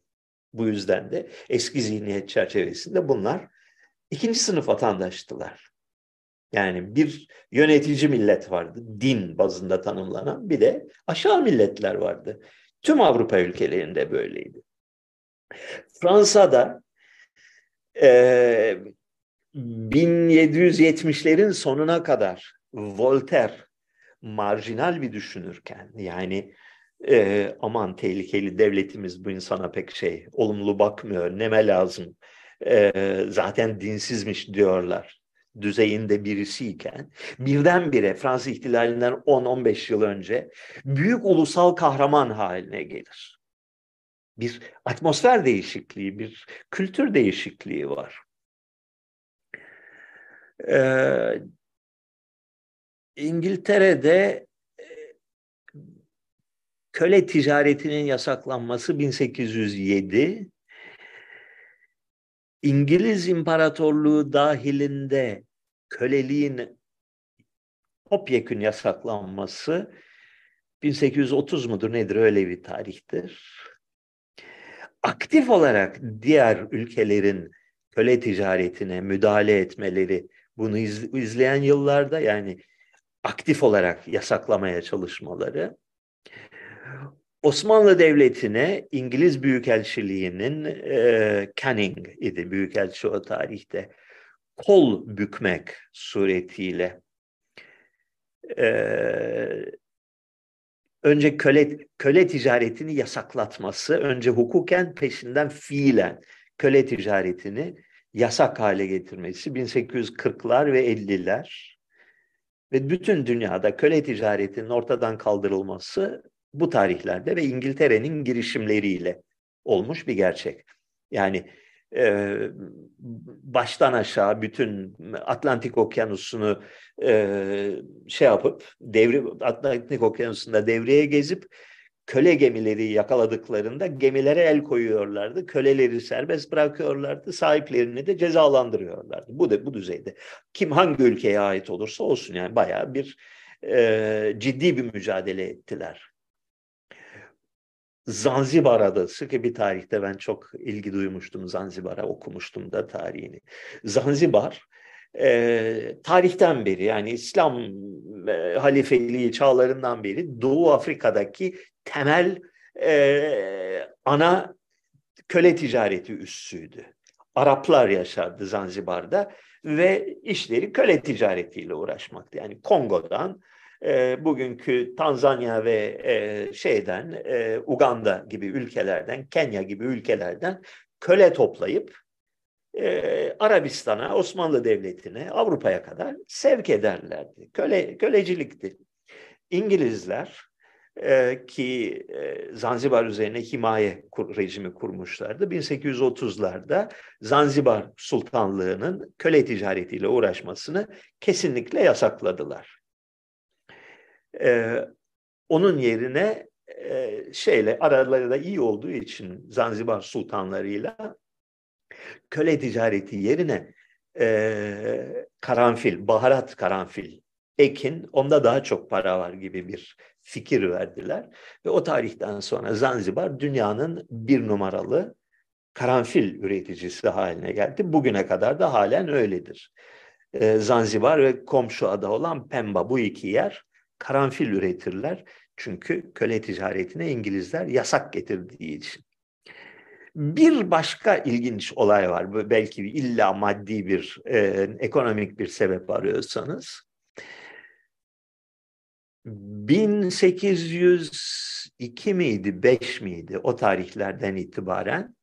Bu yüzden de eski zihniyet çerçevesinde bunlar ikinci sınıf vatandaştılar. Yani bir yönetici millet vardı, din bazında tanımlanan, bir de aşağı milletler vardı. Tüm Avrupa ülkelerinde böyleydi. Fransa'da 1770'lerin sonuna kadar Voltaire marjinal bir düşünürken, yani aman tehlikeli, devletimiz bu insana pek olumlu bakmıyor, neme lazım, zaten dinsizmiş diyorlar düzeyinde birisiyken, birdenbire Fransız ihtilalinden 10-15 yıl önce büyük ulusal kahraman haline gelir. Bir atmosfer değişikliği, bir kültür değişikliği var. İngiltere'de köle ticaretinin yasaklanması 1807, İngiliz İmparatorluğu dahilinde köleliğin topyekün yasaklanması 1830 mudur nedir, öyle bir tarihtir. Aktif olarak diğer ülkelerin köle ticaretine müdahale etmeleri, bunu izleyen yıllarda, yani aktif olarak yasaklamaya çalışmaları, Osmanlı Devleti'ne İngiliz Büyükelçiliği'nin Canning idi büyükelçi o tarihte, kol bükmek suretiyle önce köle ticaretini yasaklatması, önce hukuken peşinden fiilen köle ticaretini yasak hale getirmesi 1840'lar ve 50'ler ve bütün dünyada köle ticaretinin ortadan kaldırılması bu tarihlerde ve İngiltere'nin girişimleriyle olmuş bir gerçek. Yani baştan aşağı bütün Atlantik Okyanusu'nu Atlantik Okyanusu'nda devreye gezip köle gemileri yakaladıklarında gemilere el koyuyorlardı. Köleleri serbest bırakıyorlardı. Sahiplerini de cezalandırıyorlardı. Bu düzeyde. Kim hangi ülkeye ait olursa olsun, yani bayağı bir ciddi bir mücadele ettiler. Zanzibar Adası ki bir tarihte ben çok ilgi duymuştum Zanzibar'a, okumuştum da tarihini. Zanzibar tarihten beri, yani İslam halifeliği çağlarından beri Doğu Afrika'daki temel ana köle ticareti üssüydü. Araplar yaşardı Zanzibar'da ve işleri köle ticaretiyle uğraşmaktı. Yani Kongo'dan, bugünkü Tanzanya ve Uganda gibi ülkelerden, Kenya gibi ülkelerden köle toplayıp Arabistan'a, Osmanlı Devleti'ne, Avrupa'ya kadar sevk ederlerdi. Kölecilikti. İngilizler ki Zanzibar üzerine himaye rejimi kurmuşlardı. 1830'larda Zanzibar Sultanlığı'nın köle ticaretiyle uğraşmasını kesinlikle yasakladılar. Onun yerine araları da iyi olduğu için Zanzibar sultanlarıyla köle ticareti yerine karanfil, baharat karanfil ekin, onda daha çok para var gibi bir fikir verdiler. Ve o tarihten sonra Zanzibar dünyanın 1 numaralı karanfil üreticisi haline geldi. Bugüne kadar da halen öyledir. Zanzibar ve komşu ada olan Pemba, bu iki yer karanfil üretirler. Çünkü köle ticaretine İngilizler yasak getirdiği için. Bir başka ilginç olay var. Belki illa maddi bir, ekonomik bir sebep arıyorsanız. 1802 miydi, 5 miydi o tarihlerden itibaren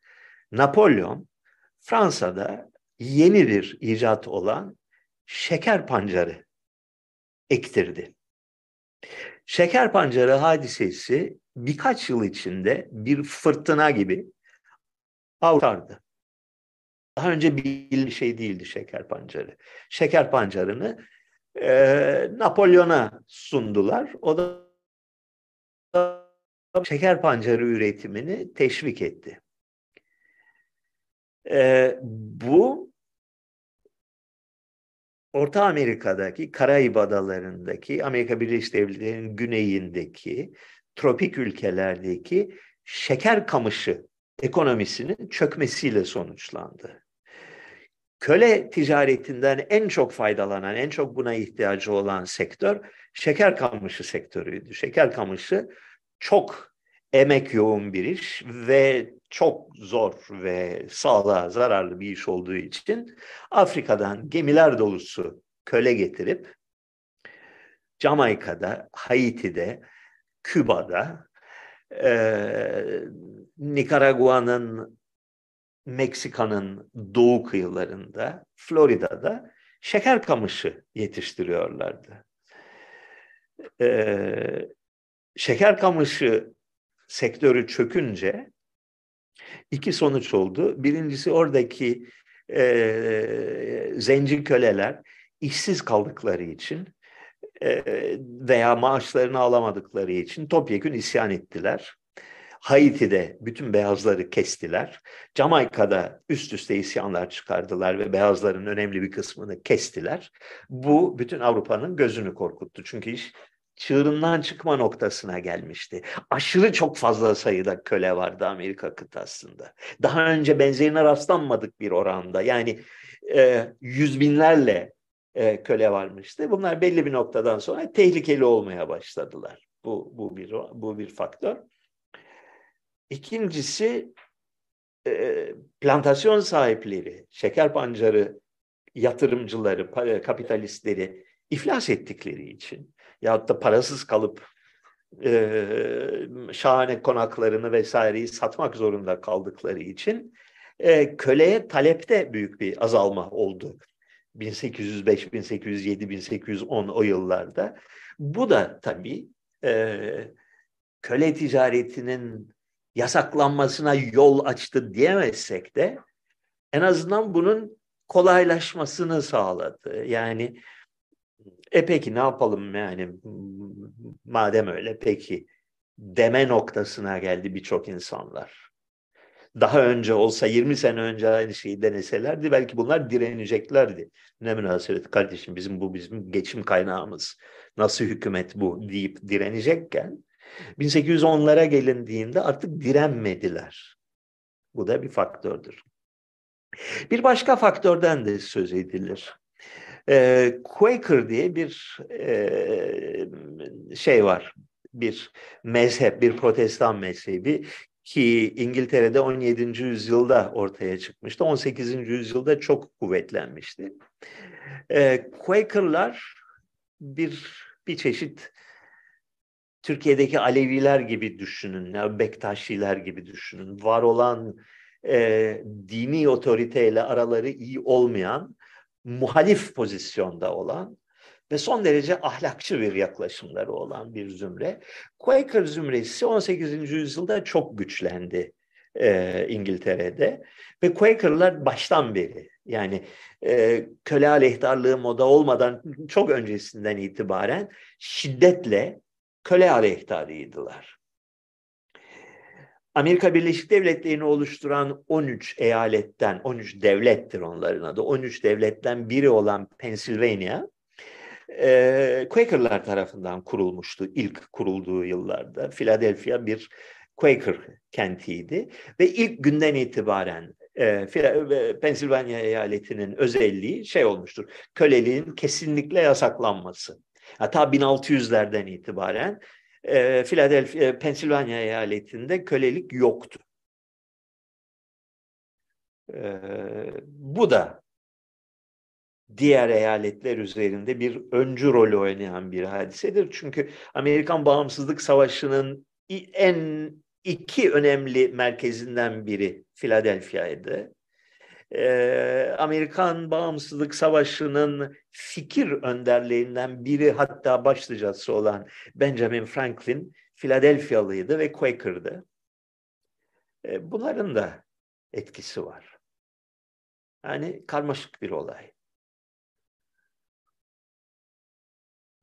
Napolyon Fransa'da yeni bir icat olan şeker pancarı ektirdi. Şeker pancarı hadisesi birkaç yıl içinde bir fırtına gibi avtardı. Daha önce bir şey değildi şeker pancarı. Şeker pancarını Napolyon'a sundular. O da şeker pancarı üretimini teşvik etti. Bu Orta Amerika'daki, Karayip Adaları'ndaki, Amerika Birleşik Devletleri'nin güneyindeki, tropik ülkelerdeki şeker kamışı ekonomisinin çökmesiyle sonuçlandı. Köle ticaretinden en çok faydalanan, en çok buna ihtiyacı olan sektör şeker kamışı sektörüydü. Şeker kamışı çok emek yoğun bir iş ve çok zor ve sağlığa zararlı bir iş olduğu için Afrika'dan gemiler dolusu köle getirip Jamaika'da, Haiti'de, Küba'da, Nikaragua'nın, Meksika'nın doğu kıyılarında, Florida'da şeker kamışı yetiştiriyorlardı. Şeker kamışı sektörü çökünce iki sonuç oldu. Birincisi, oradaki zenci köleler işsiz kaldıkları için veya maaşlarını alamadıkları için topyekün isyan ettiler. Haiti'de bütün beyazları kestiler. Jamaika'da üst üste isyanlar çıkardılar ve beyazların önemli bir kısmını kestiler. Bu bütün Avrupa'nın gözünü korkuttu. Çünkü iş çığırından çıkma noktasına gelmişti. Aşırı çok fazla sayıda köle vardı Amerika kıtasında. Daha önce benzerine rastlanmadık bir oranda. Yani yüz binlerle köle varmıştı. Bunlar belli bir noktadan sonra tehlikeli olmaya başladılar. Bu bir faktör. İkincisi plantasyon sahipleri, şeker pancarı yatırımcıları, kapitalistleri iflas ettikleri için yahut da parasız kalıp şahane konaklarını vesaireyi satmak zorunda kaldıkları için köleye talepte büyük bir azalma oldu. 1805, 1807, 1810 o yıllarda. Bu da tabii köle ticaretinin yasaklanmasına yol açtı diyemezsek de en azından bunun kolaylaşmasını sağladı. Yani peki ne yapalım yani madem öyle peki deme noktasına geldi birçok insanlar. Daha önce olsa 20 sene önce aynı şeyi deneselerdi belki bunlar direneceklerdi. Ne münasebet kardeşim bizim geçim kaynağımız nasıl hükümet bu deyip direnecekken 1810'lara gelindiğinde artık direnmediler. Bu da bir faktördür. Bir başka faktörden de söz edilir. Quaker diye bir şey var, bir mezhep, bir Protestan mezhebi ki İngiltere'de 17. yüzyılda ortaya çıkmıştı, 18. yüzyılda çok kuvvetlenmişti. Quaker'lar bir çeşit Türkiye'deki Aleviler gibi düşünün, ya Bektaşiler gibi düşünün, var olan dini otoriteyle araları iyi olmayan, muhalif pozisyonda olan ve son derece ahlakçı bir yaklaşımları olan bir zümre. Quaker zümresi 18. yüzyılda çok güçlendi İngiltere'de ve Quaker'lar baştan beri yani köle aleyhtarlığı moda olmadan çok öncesinden itibaren şiddetle köle aleyhtarıydılar. Amerika Birleşik Devletleri'ni oluşturan 13 eyaletten, 13 devlettir onların adı, 13 devletten biri olan Pennsylvania, Quaker'lar tarafından kurulmuştu ilk kurulduğu yıllarda. Philadelphia bir Quaker kentiydi ve ilk günden itibaren Pennsylvania eyaletinin özelliği şey olmuştur, köleliğin kesinlikle yasaklanması. Hatta 1600'lerden itibaren Philadelphia, Pennsylvania eyaletinde kölelik yoktu. Bu da diğer eyaletler üzerinde bir öncü rolü oynayan bir hadisedir. Çünkü Amerikan Bağımsızlık Savaşı'nın en iki önemli merkezinden biri Philadelphia'ydı. Amerikan Bağımsızlık Savaşı'nın fikir önderlerinden biri hatta başlıcası olan Benjamin Franklin, Philadelphia'lıydı ve Quaker'dı. Bunların da etkisi var. Yani karmaşık bir olay.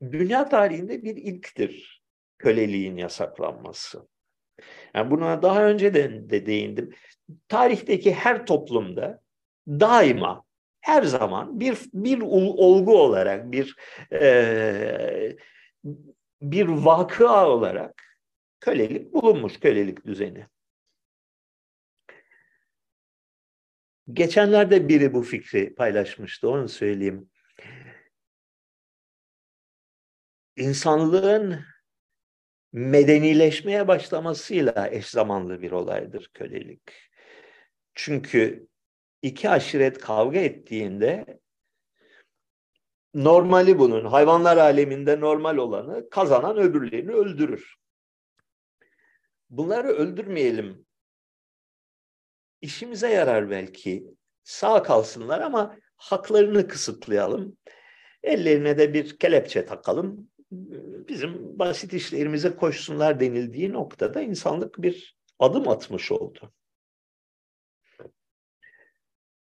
Dünya tarihinde bir ilktir köleliğin yasaklanması. Yani buna daha önce de değindim. Tarihteki her toplumda daima, her zaman bir olgu olarak, bir vakıa olarak kölelik bulunmuş, kölelik düzeni. Geçenlerde biri bu fikri paylaşmıştı, onu söyleyeyim. İnsanlığın medenileşmeye başlamasıyla eş zamanlı bir olaydır kölelik. Çünkü İki aşiret kavga ettiğinde normali bunun, hayvanlar aleminde normal olanı kazanan öbürlerini öldürür. Bunları öldürmeyelim. İşimize yarar belki. Sağ kalsınlar ama haklarını kısıtlayalım. Ellerine de bir kelepçe takalım. Bizim basit işlerimize koşsunlar denildiği noktada insanlık bir adım atmış oldu.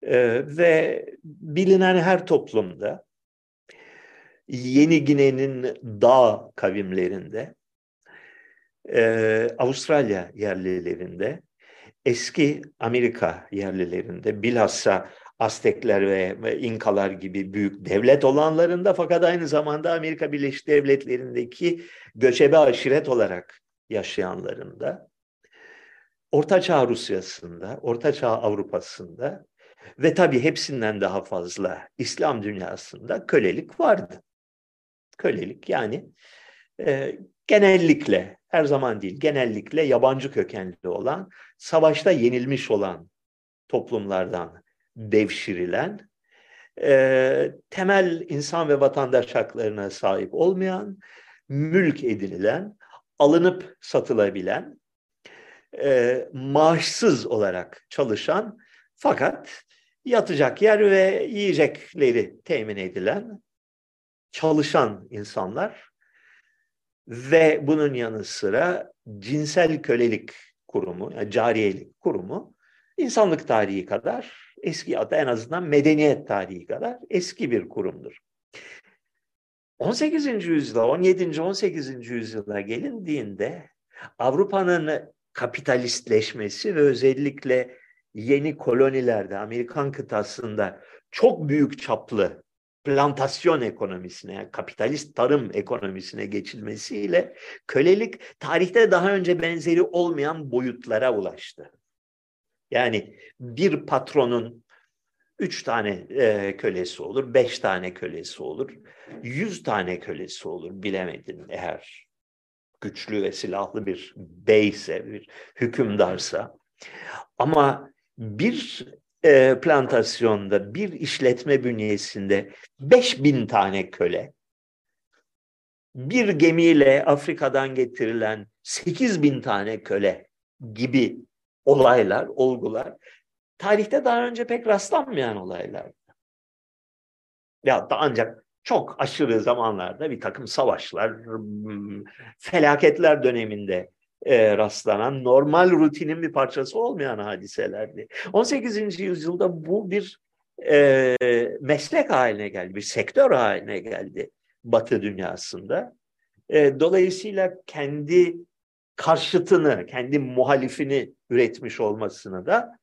Ve bilinen her toplumda, Yeni Gine'nin dağ kavimlerinde Avustralya yerlilerinde, eski Amerika yerlilerinde, bilhassa Aztekler ve İnkalar gibi büyük devlet olanlarında, fakat aynı zamanda Amerika Birleşik Devletleri'ndeki göçebe aşiret olarak yaşayanlarında, Orta Çağ Rusya'sında, Orta Çağ Avrupa'sında ve tabii hepsinden daha fazla İslam dünyasında kölelik vardı. Kölelik yani genellikle, her zaman değil, genellikle yabancı kökenli olan, savaşta yenilmiş olan toplumlardan devşirilen, temel insan ve vatandaş haklarına sahip olmayan, mülk edinilen, alınıp satılabilen, maaşsız olarak çalışan fakat yatacak yer ve yiyecekleri temin edilen çalışan insanlar ve bunun yanı sıra cinsel kölelik kurumu, yani cariyelik kurumu insanlık tarihi kadar eski, ya da en azından medeniyet tarihi kadar eski bir kurumdur. 18. yüzyıla, 17. 18. yüzyıla gelindiğinde Avrupa'nın kapitalistleşmesi ve özellikle yeni kolonilerde, Amerikan kıtasında çok büyük çaplı plantasyon ekonomisine, yani kapitalist tarım ekonomisine geçilmesiyle kölelik tarihte daha önce benzeri olmayan boyutlara ulaştı. Yani bir patronun 3 tane kölesi olur, 5 tane kölesi olur, 100 tane kölesi olur, bilemedin, eğer güçlü ve silahlı bir beyse, bir hükümdarsa. Ama bir plantasyonda, bir işletme bünyesinde 5000 tane köle, bir gemiyle Afrika'dan getirilen 8000 tane köle gibi olaylar, olgular tarihte daha önce pek rastlanmayan olaylardı. Ya da ancak çok aşırı zamanlarda bir takım savaşlar, felaketler döneminde rastlanan, normal rutinin bir parçası olmayan hadiselerdi. 18. yüzyılda bu bir meslek haline geldi, bir sektör haline geldi Batı dünyasında. Dolayısıyla kendi karşıtını, kendi muhalifini üretmiş olmasını da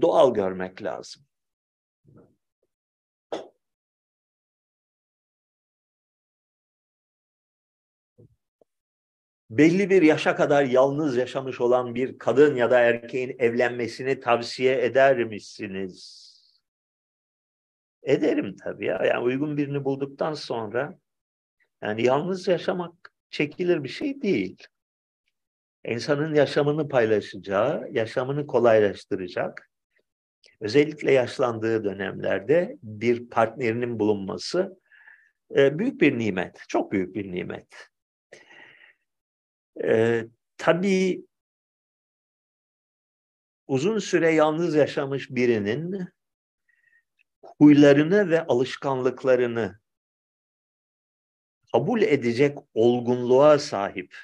doğal görmek lazım. Belli bir yaşa kadar yalnız yaşamış olan bir kadın ya da erkeğin evlenmesini tavsiye eder misiniz? Ederim tabii ya. Yani uygun birini bulduktan sonra, yani yalnız yaşamak çekilir bir şey değil. İnsanın yaşamını paylaşacağı, yaşamını kolaylaştıracak, özellikle yaşlandığı dönemlerde bir partnerinin bulunması büyük bir nimet, çok büyük bir nimet. Tabii uzun süre yalnız yaşamış birinin huylarını ve alışkanlıklarını kabul edecek olgunluğa sahip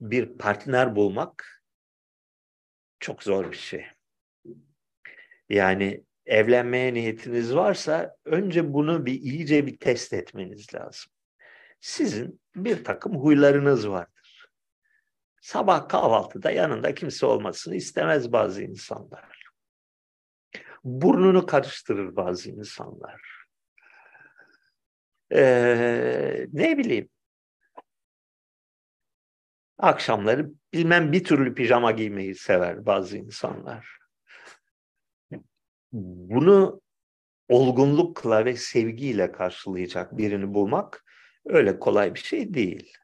bir partner bulmak çok zor bir şey. Yani evlenmeye niyetiniz varsa önce bunu bir iyice bir test etmeniz lazım. Sizin bir takım huylarınız var. Sabah kahvaltıda yanında kimse olmasını istemez bazı insanlar. Burnunu karıştırır bazı insanlar. Ne bileyim. Akşamları bilmem bir türlü pijama giymeyi sever bazı insanlar. Bunu olgunlukla ve sevgiyle karşılayacak birini bulmak öyle kolay bir şey değil.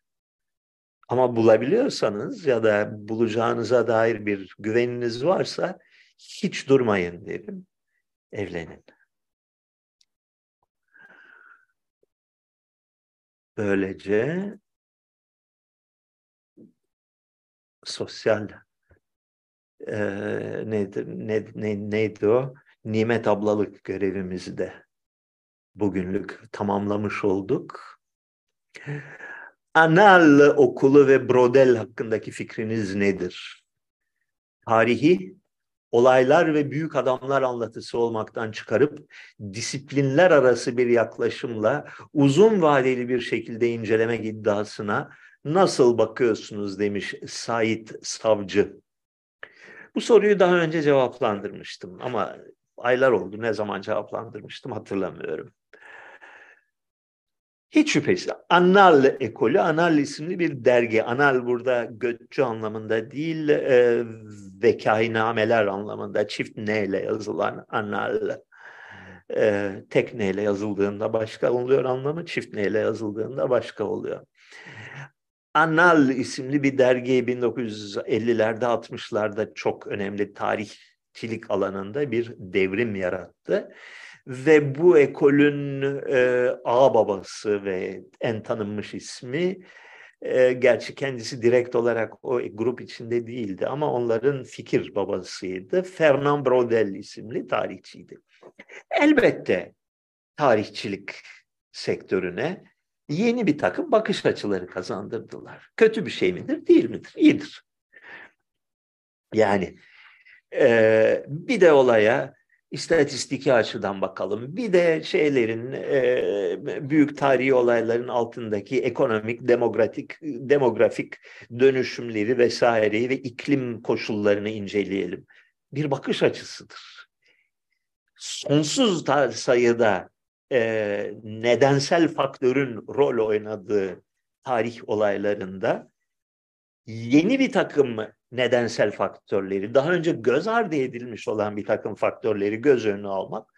Ama bulabiliyorsanız ya da bulacağınıza dair bir güveniniz varsa hiç durmayın derim, evlenin. Böylece sosyal neydi o? Nimet ablalık görevimizi de bugünlük tamamlamış olduk. Anal okulu ve brodel hakkındaki fikriniz nedir? Tarihi, olaylar ve büyük adamlar anlatısı olmaktan çıkarıp disiplinler arası bir yaklaşımla uzun vadeli bir şekilde incelemek iddiasına nasıl bakıyorsunuz demiş Sait Savcı. Bu soruyu daha önce cevaplandırmıştım ama aylar oldu, ne zaman cevaplandırmıştım hatırlamıyorum. Hiç şüphesiz Annal ekolü, Annal isimli bir dergi. Annal burada göççü anlamında değil, vekâinameler anlamında, çift N ile yazılan Annal. Tek N ile yazıldığında başka oluyor anlamı, çift N ile yazıldığında başka oluyor. Annal isimli bir dergi 1950'lerde 60'larda çok önemli tarihçilik alanında bir devrim yarattı. Ve bu ekolün ağababası ve en tanınmış ismi, gerçi kendisi direkt olarak o grup içinde değildi ama onların fikir babasıydı. Fernand Braudel isimli tarihçiydi. Elbette tarihçilik sektörüne yeni bir takım bakış açıları kazandırdılar. Kötü bir şey midir, değil midir? İyidir. Yani bir de olaya İstatistiki açıdan bakalım. Bir de şeylerin, büyük tarihi olayların altındaki ekonomik, demografik dönüşümleri vesaireyi ve iklim koşullarını inceleyelim. Bir bakış açısıdır. Sonsuz sayıda nedensel faktörün rol oynadığı tarih olaylarında yeni bir takım nedensel faktörleri, daha önce göz ardı edilmiş olan bir takım faktörleri göz önüne almak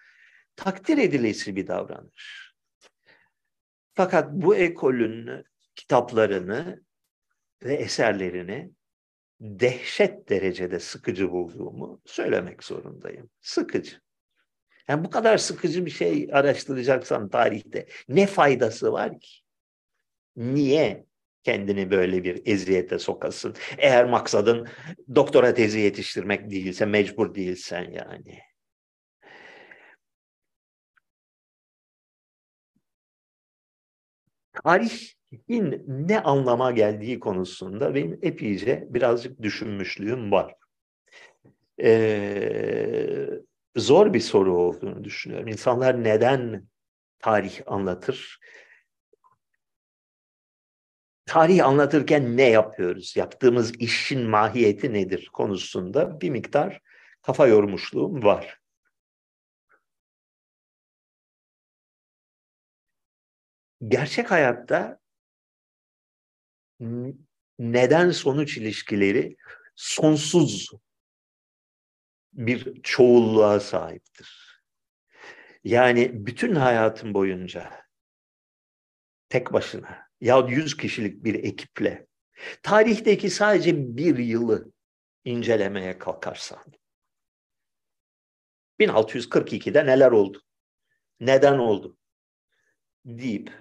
takdir edilesi bir davranış. Fakat bu ekolün kitaplarını ve eserlerini dehşet derecede sıkıcı bulduğumu söylemek zorundayım. Sıkıcı. Yani bu kadar sıkıcı bir şey araştıracaksan tarihte ne faydası var ki? Niye kendini böyle bir eziyete sokasın? Eğer maksadın doktora tezi yetiştirmek değilse, mecbur değilsen yani. Tarihin ne anlama geldiği konusunda benim epeyce birazcık düşünmüşlüğüm var. Zor bir soru olduğunu düşünüyorum. İnsanlar neden tarih anlatır? Tarih anlatırken ne yapıyoruz, yaptığımız işin mahiyeti nedir konusunda bir miktar kafa yormuşluğum var. Gerçek hayatta neden-sonuç ilişkileri sonsuz bir çoğulluğa sahiptir. Yani bütün hayatım boyunca tek başına yahut 100 kişilik bir ekiple tarihteki sadece bir yılı incelemeye kalkarsan, 1642'de neler oldu, neden oldu deyip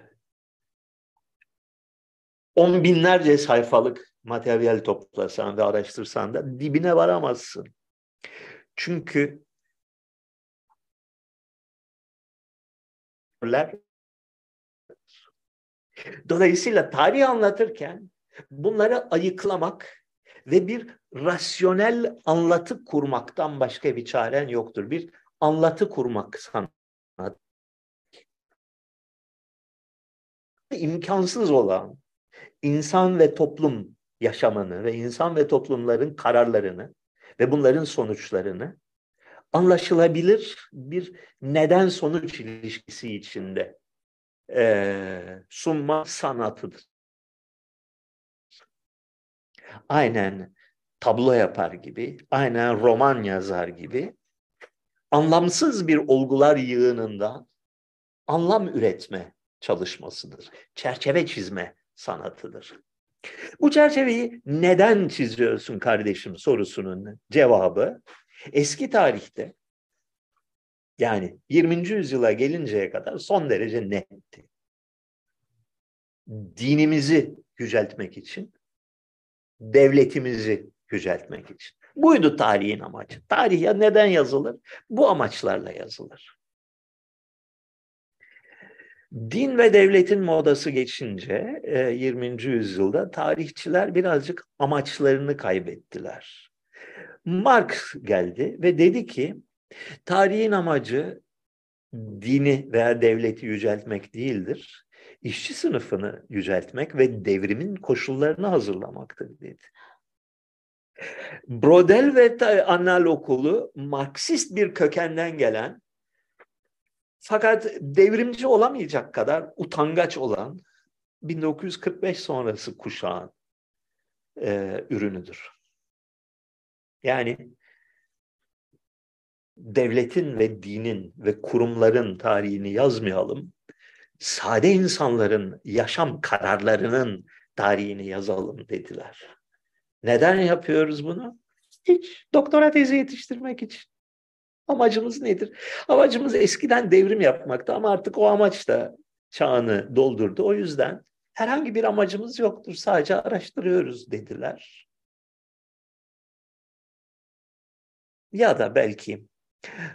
on binlerce sayfalık materyal toplasan ve araştırsan da dibine varamazsın. Çünkü dolayısıyla tarih anlatırken bunları ayıklamak ve bir rasyonel anlatı kurmaktan başka bir çaren yoktur. Bir anlatı kurmak sanatı. İmkansız olan insan ve toplum yaşamını ve insan ve toplumların kararlarını ve bunların sonuçlarını anlaşılabilir bir neden-sonuç ilişkisi içinde sunma sanatıdır. Aynen tablo yapar gibi, aynen roman yazar gibi anlamsız bir olgular yığınında anlam üretme çalışmasıdır. Çerçeve çizme sanatıdır. Bu çerçeveyi neden çiziyorsun kardeşim sorusunun cevabı eski tarihte, yani 20. yüzyıla gelinceye kadar son derece netti. Dinimizi yüceltmek için, devletimizi yüceltmek için. Buydu tarihin amacı. Tarih ya neden yazılır? Bu amaçlarla yazılır. Din ve devletin modası geçince 20. yüzyılda tarihçiler birazcık amaçlarını kaybettiler. Marx geldi ve dedi ki, tarihin amacı dini veya devleti yüceltmek değildir. işçi sınıfını yüceltmek ve devrimin koşullarını hazırlamaktı. Brodel ve Annal okulu Marksist bir kökenden gelen fakat devrimci olamayacak kadar utangaç olan 1945 sonrası kuşağın ürünüdür. Yani devletin ve dinin ve kurumların tarihini yazmayalım, sade insanların yaşam kararlarının tarihini yazalım dediler. Neden yapıyoruz bunu? Hiç, doktora tezi yetiştirmek için. Amacımız nedir? Amacımız eskiden devrim yapmaktı ama artık o amaç da çağını doldurdu. O yüzden herhangi bir amacımız yoktur, sadece araştırıyoruz dediler. Ya da belki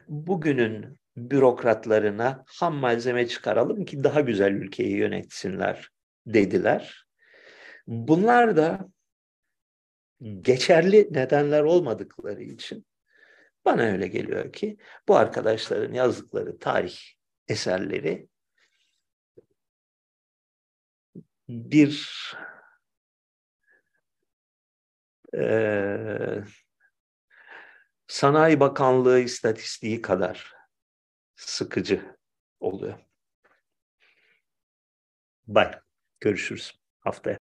bugünün bürokratlarına ham malzeme çıkaralım ki daha güzel ülkeyi yönetsinler dediler. Bunlar da geçerli nedenler olmadıkları için bana öyle geliyor ki bu arkadaşların yazdıkları tarih eserleri bir Sanayi Bakanlığı istatistiği kadar sıkıcı oluyor. Bye. Görüşürüz haftaya.